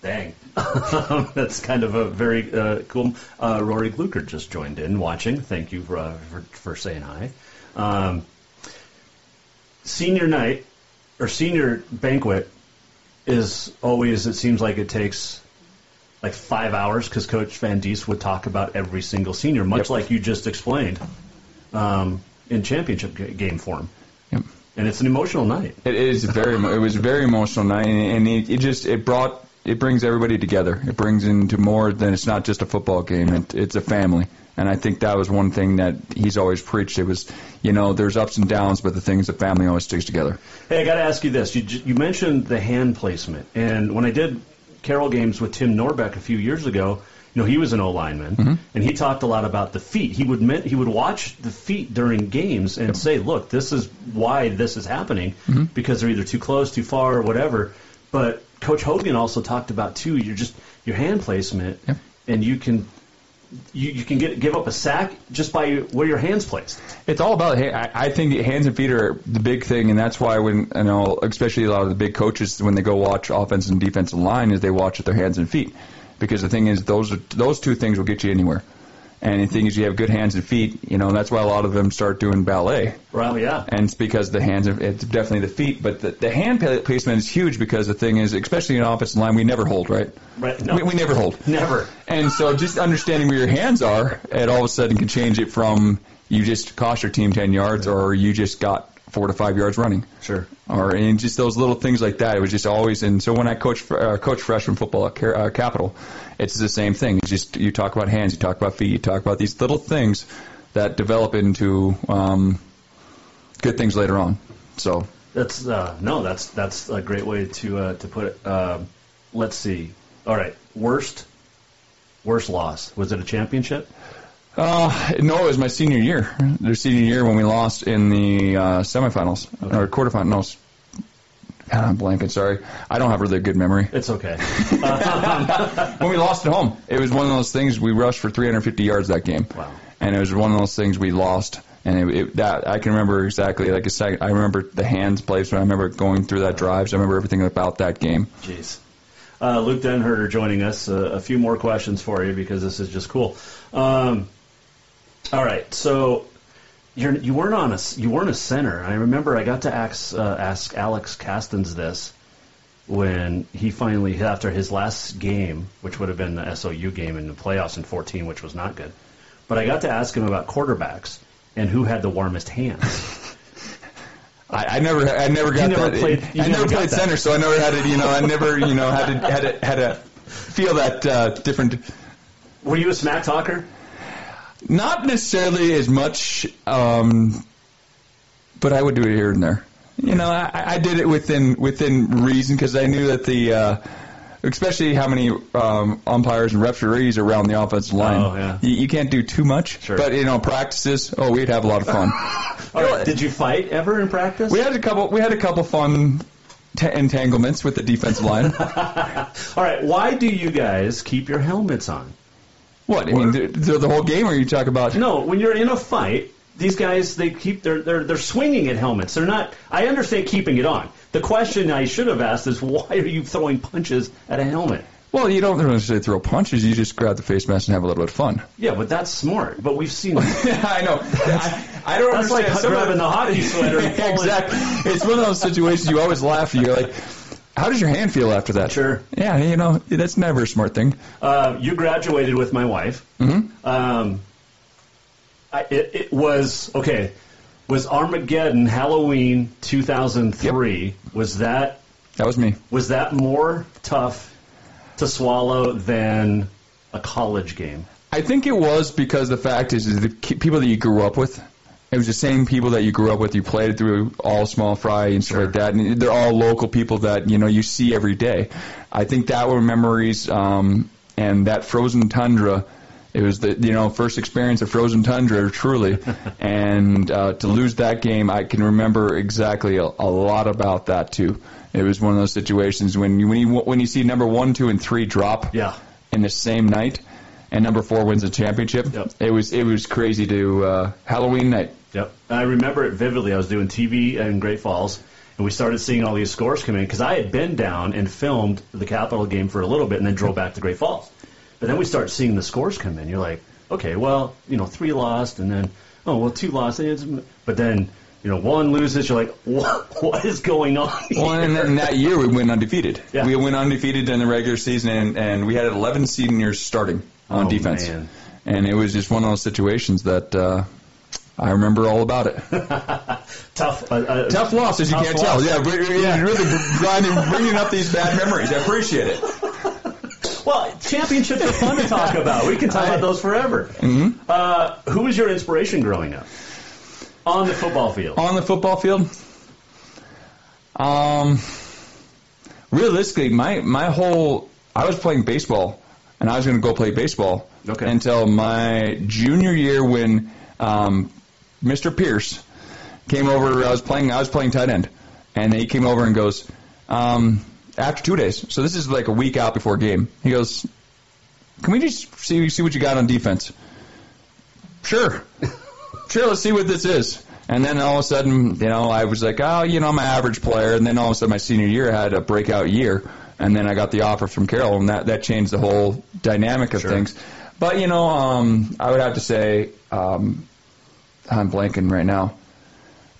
Dang. That's kind of a very cool. Rory Glucker just joined in watching. Thank you for saying hi. Senior night or senior banquet is always, it seems like it takes like 5 hours because Coach Van Diest would talk about every single senior, much like you just explained in championship game form. Yep. And it's an emotional night. It was a very emotional night, and it brings everybody together. It brings into more than it's not just a football game. It's a family, and I think that was one thing that he's always preached. It was, there's ups and downs, but the things the family always sticks together. Hey, I got to ask you this. You mentioned the hand placement, and when I did Carroll games with Tim Norbeck a few years ago, he was an O lineman, and he talked a lot about the feet. He would watch the feet during games and say, "Look, this is why this is happening because they're either too close, too far, or whatever." But Coach Hogan also talked about too. Your hand placement, and you can give up a sack just by where your hand's placed. It's all about. I think hands and feet are the big thing, and that's why when especially a lot of the big coaches when they go watch offense and defensive line is they watch at their hands and feet. Because the thing is, those two things will get you anywhere. And the thing is, you have good hands and feet. That's why a lot of them start doing ballet. Well, yeah. And it's because the hands, it's definitely the feet. But the hand placement is huge because the thing is, especially in offensive line, we never hold, right? Right. No. We never hold. Never. And so just understanding where your hands are, it all of a sudden can change it from you just cost your team 10 yards or you just got 4 to 5 yards running. Sure. And just those little things like that. It was just always, and so when I coach freshman football at Capitol, it's the same thing. It's just you talk about hands, you talk about feet, you talk about these little things that develop into good things later on. So that's that's a great way to put it. Let's see. All right, worst loss. Was it a championship? No, it was my senior year. Their senior year when we lost in the semifinals or quarterfinals. God, I'm blanking. Sorry, I don't have really a good memory. It's okay. When we lost at home, it was one of those things. We rushed for 350 yards that game. Wow. And it was one of those things we lost. And that I can remember exactly like a second. I remember the hands placement. I remember going through that drive. So I remember everything about that game. Jeez. Luke Den Herder joining us. A few more questions for you because this is just cool. All right, so you weren't a center. I remember I got to ask Alex Castens this when he finally, after his last game, which would have been the SOU game in the playoffs in 14, which was not good. But I got to ask him about quarterbacks and who had the warmest hands. I never got that. I never played center, so I never had it. I never had a feel that different. Were you a smack talker? Not necessarily as much, but I would do it here and there. You know, I did it within reason because I knew that the especially how many umpires and referees around the offensive line. Oh, yeah. You can't do too much. Sure. But, you know, practices, we'd have a lot of fun. All right. Did you fight ever in practice? We had a couple fun entanglements with the defensive line. All right. Why do you guys keep your helmets on? What? I mean, the whole game, or you talk about? No, when you're in a fight, these guys, they keep they're swinging at helmets. They're not. I understand keeping it on. The question I should have asked is, why are you throwing punches at a helmet? Well, you don't necessarily throw punches. You just grab the face mask and have a little bit of fun. Yeah, but that's smart. But we've seen it. I know. I don't understand. That's like grabbing the hockey sweater. Exactly. It's one of those situations you always laugh at. You're like, how does your hand feel after that? Sure. Yeah, you know, that's never a smart thing. You graduated with my wife. Mm-hmm. It was, okay, was Armageddon, Halloween 2003, yep. Was that... That was me. Was that more tough to swallow than a college game? I think it was, because the fact is the people that you grew up with, it was the same people that you grew up with, you played through all small fry and stuff sure. like that, and they're all local people that, you know, you see every day. I think that were memories, and that frozen tundra... It was the first experience of frozen tundra, truly, and to lose that game, I can remember exactly a lot about that too. It was one of those situations when you see number 1, 2, and 3 drop yeah. in the same night, and number 4 wins the championship. Yep. It was crazy to Halloween night. Yep, I remember it vividly. I was doing TV in Great Falls, and we started seeing all these scores come in because I had been down and filmed the Capitol game for a little bit, and then drove back to Great Falls. But then we start seeing the scores come in. You're like, okay, well, 3 lost, and then, 2 lost. But then, 1 loses. You're like, what is going on here? Well, and then that year we went undefeated. Yeah. We went undefeated in the regular season, and we had 11 seniors starting on defense. Man. And it was just one of those situations that I remember all about it. Tough loss, as you can't tell. Yeah, you're really bringing up these bad memories. I appreciate it. Well, championships are fun to talk about. We can talk about those forever. Mm-hmm. Who was your inspiration growing up on the football field? On the football field? Realistically, my whole – I was playing baseball, and I was going to go play baseball until my junior year when Mr. Pierce came over. I was playing tight end, and he came over and goes – after 2 days. So this is like a week out before game. He goes, can we just see what you got on defense? Sure. Let's see what this is. And then all of a sudden, I was like, I'm an average player. And then all of a sudden my senior year had a breakout year. And then I got the offer from Carroll, and that changed the whole dynamic of things. But, I would have to say I'm blanking right now.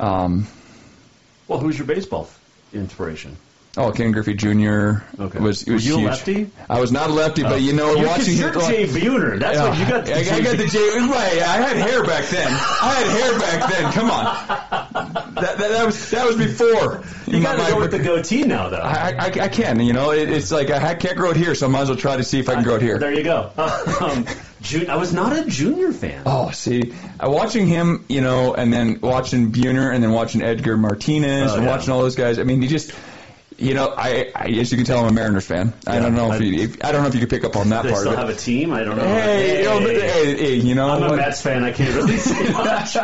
Well, who's your baseball inspiration? Oh, Ken Griffey Jr. Okay. Was you huge. A lefty? I was not a lefty, but watching him. You're Jay Buhner. That's what you got. I got the Jay. Right. I had hair back then. Come on. That was before. You got to go with the goatee now, though. I can. It's like I can't grow it here, so I might as well try to see if I can grow it here. There you go. I was not a junior fan. Oh, see, watching him, and then watching Buhner, and then watching Edgar Martinez, and watching all those guys. I mean, he just. I as you can tell, I'm a Mariners fan. Yeah, I don't know if you could pick up on that part. They still have a team. I don't know. Hey, I'm a Mets fan. I can't really say much.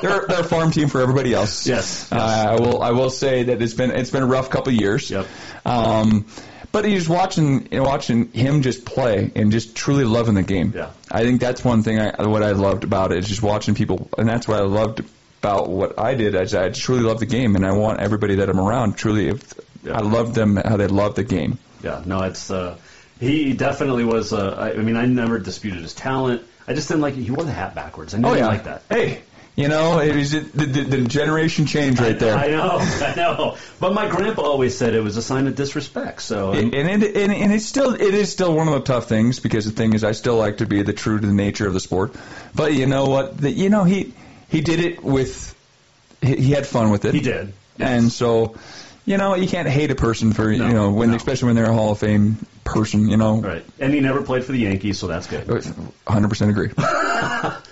They're a farm team for everybody else. Yes. I will say that it's been a rough couple of years. Yep. But he's watching him just play and just truly loving the game. Yeah. I think that's one thing what I loved about it is just watching people, and that's what I loved about what I did. I truly love the game, and I want everybody that I'm around truly. I love them, how they love the game. Yeah, no, it's he definitely was. I never disputed his talent. I just didn't like it. He wore the hat backwards. I didn't like that. Hey, it was the generation change right there. I know. But my grandpa always said it was a sign of disrespect. So, it is still one of the tough things, because the thing is, I still like to be the true to the nature of the sport. But you know what? He did it with. He had fun with it. He did, yes. And so. You know, you can't hate a person for, you know, when especially when they're a Hall of Fame person, you know. Right. And he never played for the Yankees, so that's good. 100% agree.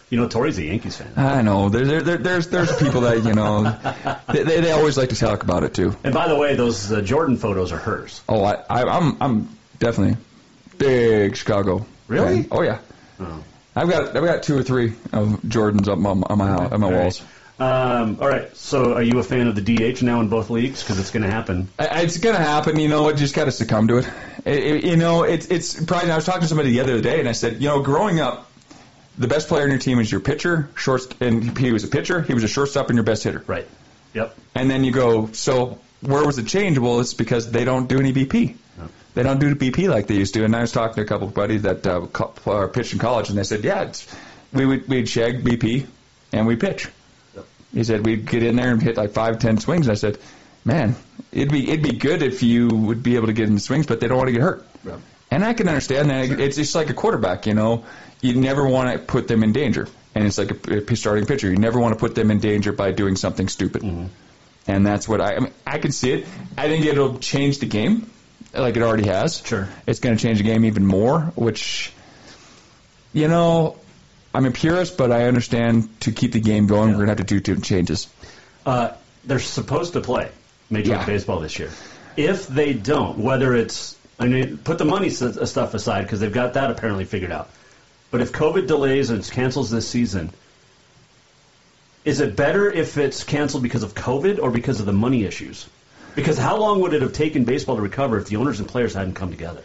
You know, Tori's a Yankees fan. I know. There's people that, you know, they always like to talk about it, too. And by the way, those Jordan photos are hers. Oh, I'm definitely big Chicago Really? Fan. Oh, yeah. Oh. I've got two or three of Jordans up on my walls. All right, so are you a fan of the DH now in both leagues? Because it's going to happen. It's going to happen. You know, just got to succumb to it. You know, it's probably. I was talking to somebody the other day, and I said, you know, growing up, the best player on your team is your pitcher, and he was a pitcher, he was a shortstop, and your best hitter. Right. Yep. And then you go, so where was it changeable? It's because they don't do any BP. Yep. They don't do BP like they used to. And I was talking to a couple of buddies that pitched in college, and they said, yeah, we'd shag BP and we pitch. He said we'd get in there and hit like 5-10 swings. And I said, man, it'd be good if you would be able to get in the swings, but they don't want to get hurt. Yeah. And I can understand that. Sure. It's just like a quarterback, you know. You never want to put them in danger. And it's like a starting pitcher. You never want to put them in danger by doing something stupid. Mm-hmm. And that's what I mean, I can see it. I think it'll change the game like it already has. Sure. It's going to change the game even more, which, you know, I'm a purist, but I understand to keep the game going, we're going to have to do two changes. They're supposed to play Major League Baseball this year. If they don't, whether it's – I mean, put the money stuff aside because they've got that apparently figured out. But if COVID delays and cancels this season, is it better if it's canceled because of COVID or because of the money issues? Because how long would it have taken baseball to recover if the owners and players hadn't come together?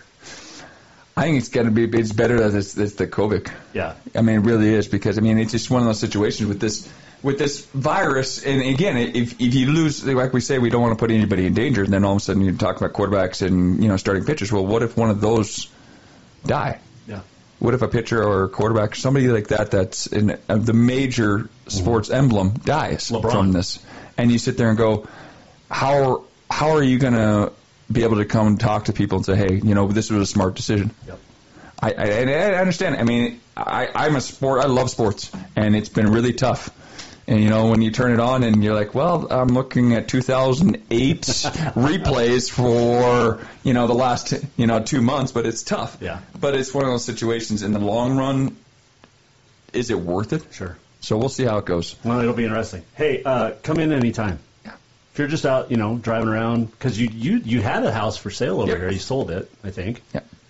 I think it's going to be. It's better that it's the COVID. Yeah, I mean, it really is because I mean, it's just one of those situations with this virus. And again, if you lose, like we say, we don't want to put anybody in danger. And then all of a sudden, you talk about quarterbacks and you know starting pitchers. Well, what if one of those die? Yeah. What if a pitcher or a quarterback, somebody like that, that's in the major sports emblem, dies from this? And you sit there and go, how are you going to be able to come and talk to people and say, hey, you know, this was a smart decision. Yep. I understand. I mean, I'm a sport. I love sports, and it's been really tough. And, you know, when you turn it on and you're like, well, I'm looking at 2008 replays for, you know, the last, you know, 2 months, but it's tough. Yeah. But it's one of those situations in the long run, is it worth it? Sure. So we'll see how it goes. Well, it'll be interesting. Hey, come in anytime. If you're just out, you know, driving around, because you had a house for sale over here. You sold it, I think,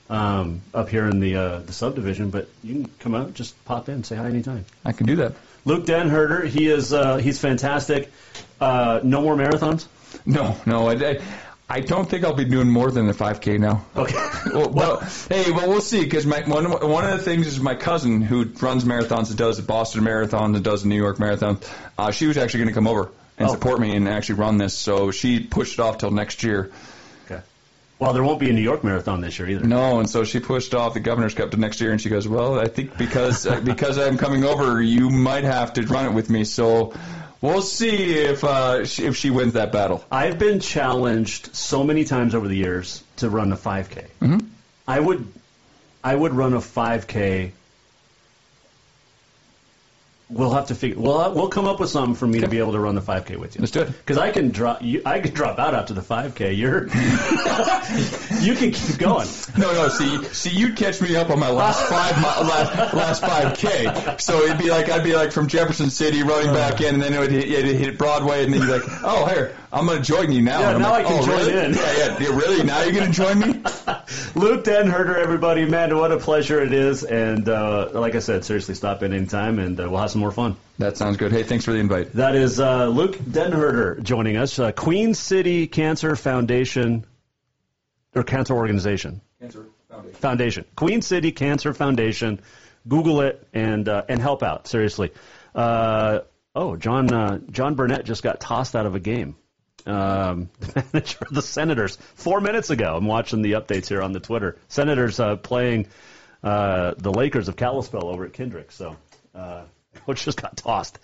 up here in the subdivision. But you can come out, just pop in, say hi anytime. I can do that. Luke Den Herder, he is he's fantastic. No more marathons? No. I don't think I'll be doing more than the 5K now. Okay. well, we'll see, because one of the things is my cousin who runs marathons and does the Boston Marathon and does the New York Marathon, she was actually going to come over and support me and actually run this. So she pushed it off till next year. Okay. Well, there won't be a New York Marathon this year either. No, and so she pushed off the Governor's Cup to next year, and she goes, well, I think because I'm coming over, you might have to run it with me. So we'll see if she wins that battle. I've been challenged so many times over the years to run a 5K. Mm-hmm. I would run a 5K. We'll have to figure. We'll come up with something for me to be able to run the 5K with you. Let's do it. Because I can drop. I could drop out after the 5K. You can keep going. No. See, you'd catch me up on my last 5K. So it'd be like I'd be like from Jefferson City running back in, and then it'd hit Broadway, and then you'd be like, oh here, I'm gonna join you now. Yeah, now like, I can join really? In. Yeah, really. Now you're gonna join me. Luke Den Herder, everybody, man, what a pleasure it is, and like I said, seriously, stop in anytime, and we'll have some more fun. That sounds good. Hey, thanks for the invite. That is Luke Den Herder joining us, Queen City Cancer Foundation, or Cancer Organization. Cancer Foundation. Queen City Cancer Foundation. Google it and help out, seriously. John Burnett just got tossed out of a game. The manager of the Senators 4 minutes ago. I'm watching the updates here on the Twitter. Senators playing the Lakers of Kalispell over at Kendrick, so... Coach just got tossed.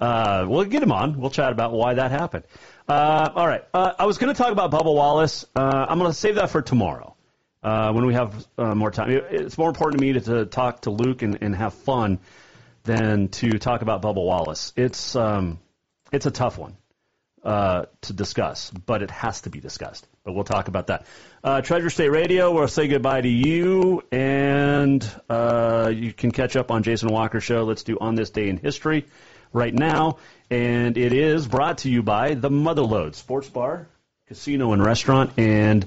We'll get him on. We'll chat about why that happened. All right. I was going to talk about Bubba Wallace. I'm going to save that for tomorrow when we have more time. It's more important to me to talk to Luke and have fun than to talk about Bubba Wallace. It's a tough one. to discuss, but it has to be discussed. But we'll talk about that. Treasure State Radio, we'll say goodbye to you, and you can catch up on Jason Walker's show. Let's do On This Day in History right now, and it is brought to you by the Motherlode Sports Bar, Casino, and Restaurant, and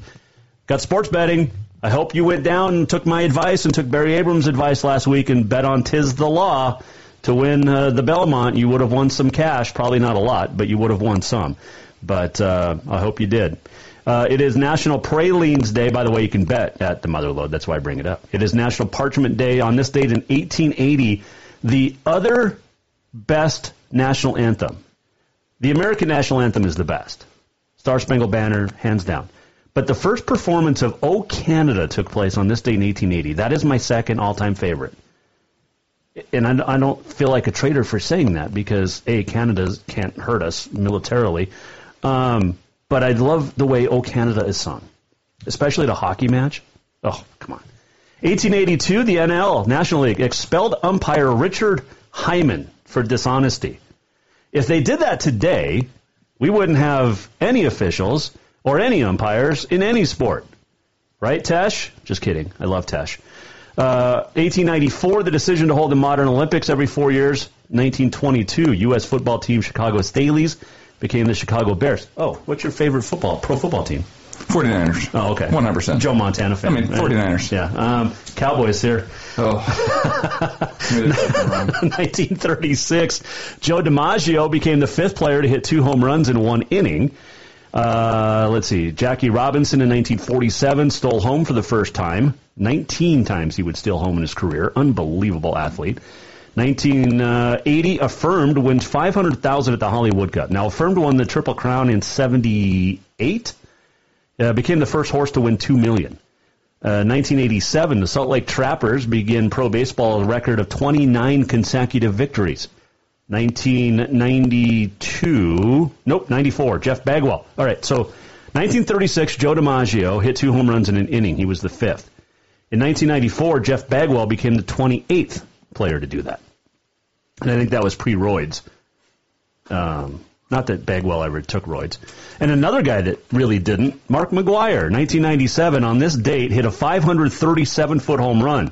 got sports betting. I hope you went down and took my advice and took Barry Abrams' advice last week and bet on 'Tis the Law to win the Belmont. You would have won some cash, probably not a lot, but you would have won some. But I hope you did. It is National Pralines Day. By the way, you can bet at the Motherlode. That's why I bring it up. It is National Parchment Day. On this date in 1880, the other best national anthem, the American national anthem, is the best. Star Spangled Banner, hands down. But the first performance of O Canada took place on this date in 1880. That is my second all-time favorite. And I don't feel like a traitor for saying that because, A, Canada can't hurt us militarily. But I love the way O Canada is sung, especially the hockey match. Oh, come on. 1882, the NL, National League, expelled umpire Richard Hyman for dishonesty. If they did that today, we wouldn't have any officials or any umpires in any sport. Right, Tesh? Just kidding. I love Tesh. 1894, the decision to hold the modern Olympics every 4 years. 1922, U.S. football team Chicago Staleys became the Chicago Bears. Oh, what's your favorite pro football team? 49ers. Oh, okay. 100%. Joe Montana fan. I mean, 49ers. Yeah. Cowboys here. Oh. 1936, Joe DiMaggio became the fifth player to hit two home runs in one inning. Let's see. Jackie Robinson in 1947 stole home for the first time. 19 times he would steal home in his career. Unbelievable athlete. 1980, Affirmed wins $500,000 at the Hollywood Cup. Now, Affirmed won the Triple Crown in 78. Became the first horse to win $2 million. 1987, the Salt Lake Trappers begin pro baseball record of 29 consecutive victories. 94, Jeff Bagwell. All right, so 1936, Joe DiMaggio hit two home runs in an inning. He was the fifth. In 1994, Jeff Bagwell became the 28th player to do that. And I think that was pre-roids. Not that Bagwell ever took roids. And another guy that really didn't, Mark McGwire, 1997, on this date, hit a 537-foot home run.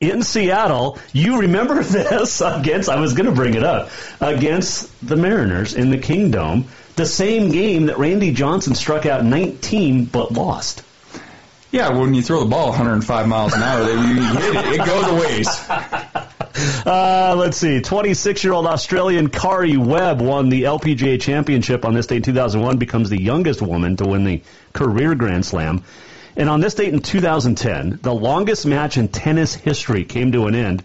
In Seattle, you remember this against, I was going to bring it up, against the Mariners in the Kingdome, the same game that Randy Johnson struck out 19 but lost. Yeah, when you throw the ball 105 miles an hour, you hit it, it goes a ways. Let's see, 26-year-old Australian Kari Webb won the LPGA Championship on this date in 2001, becomes the youngest woman to win the career Grand Slam. And on this date in 2010, the longest match in tennis history came to an end.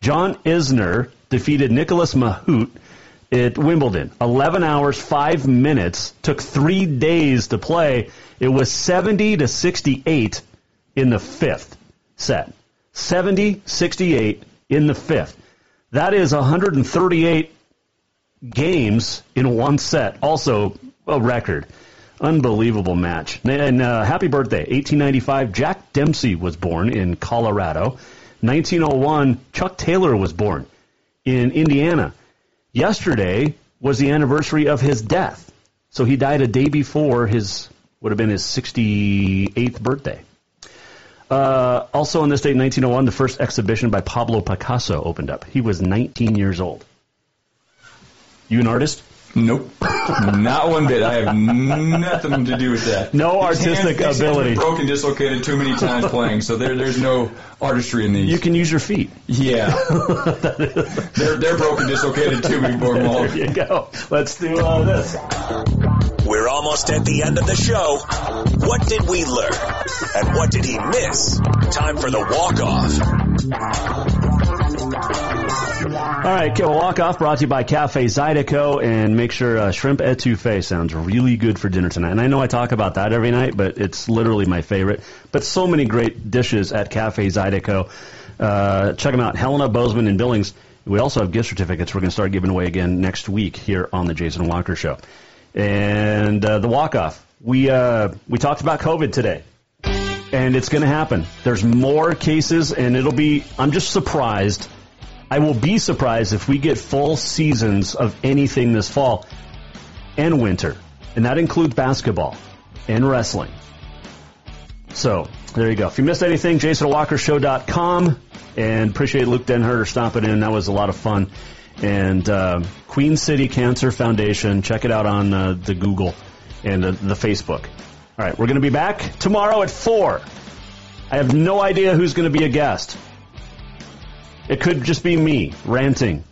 John Isner defeated Nicolas Mahut at Wimbledon. 11 hours, 5 minutes. Took 3 days to play. It was 70-68 in the fifth set. 70-68 in the fifth. That is 138 games in one set. Also a record. Unbelievable match. And happy birthday. 1895, Jack Dempsey was born in Colorado. 1901, Chuck Taylor was born in Indiana. Yesterday was the anniversary of his death. So he died a day before his, would have been his 68th birthday. Also on this date, 1901, the first exhibition by Pablo Picasso opened up. He was 19 years old. You an artist? Nope. Not one bit. I have nothing to do with that. No artistic ability. Broken, dislocated too many times playing, so there's no artistry in these. You can use your feet. Yeah. they're broken, dislocated too many more. There you go. Let's do all this. We're almost at the end of the show. What did we learn? And what did he miss? Time for the walk-off. All right, okay, Walk Off brought to you by Cafe Zydeco, and make sure shrimp etouffee sounds really good for dinner tonight. And I know I talk about that every night, but it's literally my favorite. But so many great dishes at Cafe Zydeco. Check them out, Helena, Bozeman, and Billings. We also have gift certificates we're going to start giving away again next week here on the Jason Walker Show. And the Walk Off, we talked about COVID today. And it's going to happen. There's more cases, and I'm just surprised. I will be surprised if we get full seasons of anything this fall. and winter, and that includes basketball and wrestling. So there you go. If you missed anything, jasonwalkershow.com, and appreciate Luke Den Herder stopping in. That was a lot of fun. And Queen City Cancer Foundation, check it out on the Google and the Facebook. All right, we're going to be back tomorrow at 4. I have no idea who's going to be a guest. It could just be me ranting.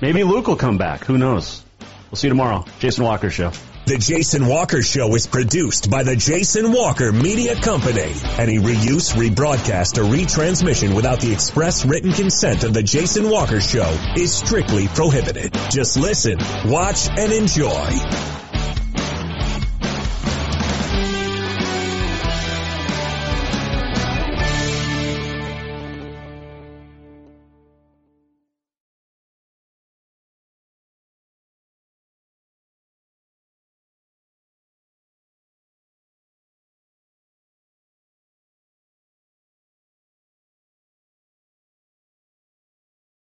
Maybe Luke will come back. Who knows? We'll see you tomorrow. Jason Walker Show. The Jason Walker Show is produced by the Jason Walker Media Company. Any reuse, rebroadcast, or retransmission without the express written consent of the Jason Walker Show is strictly prohibited. Just listen, watch, and enjoy.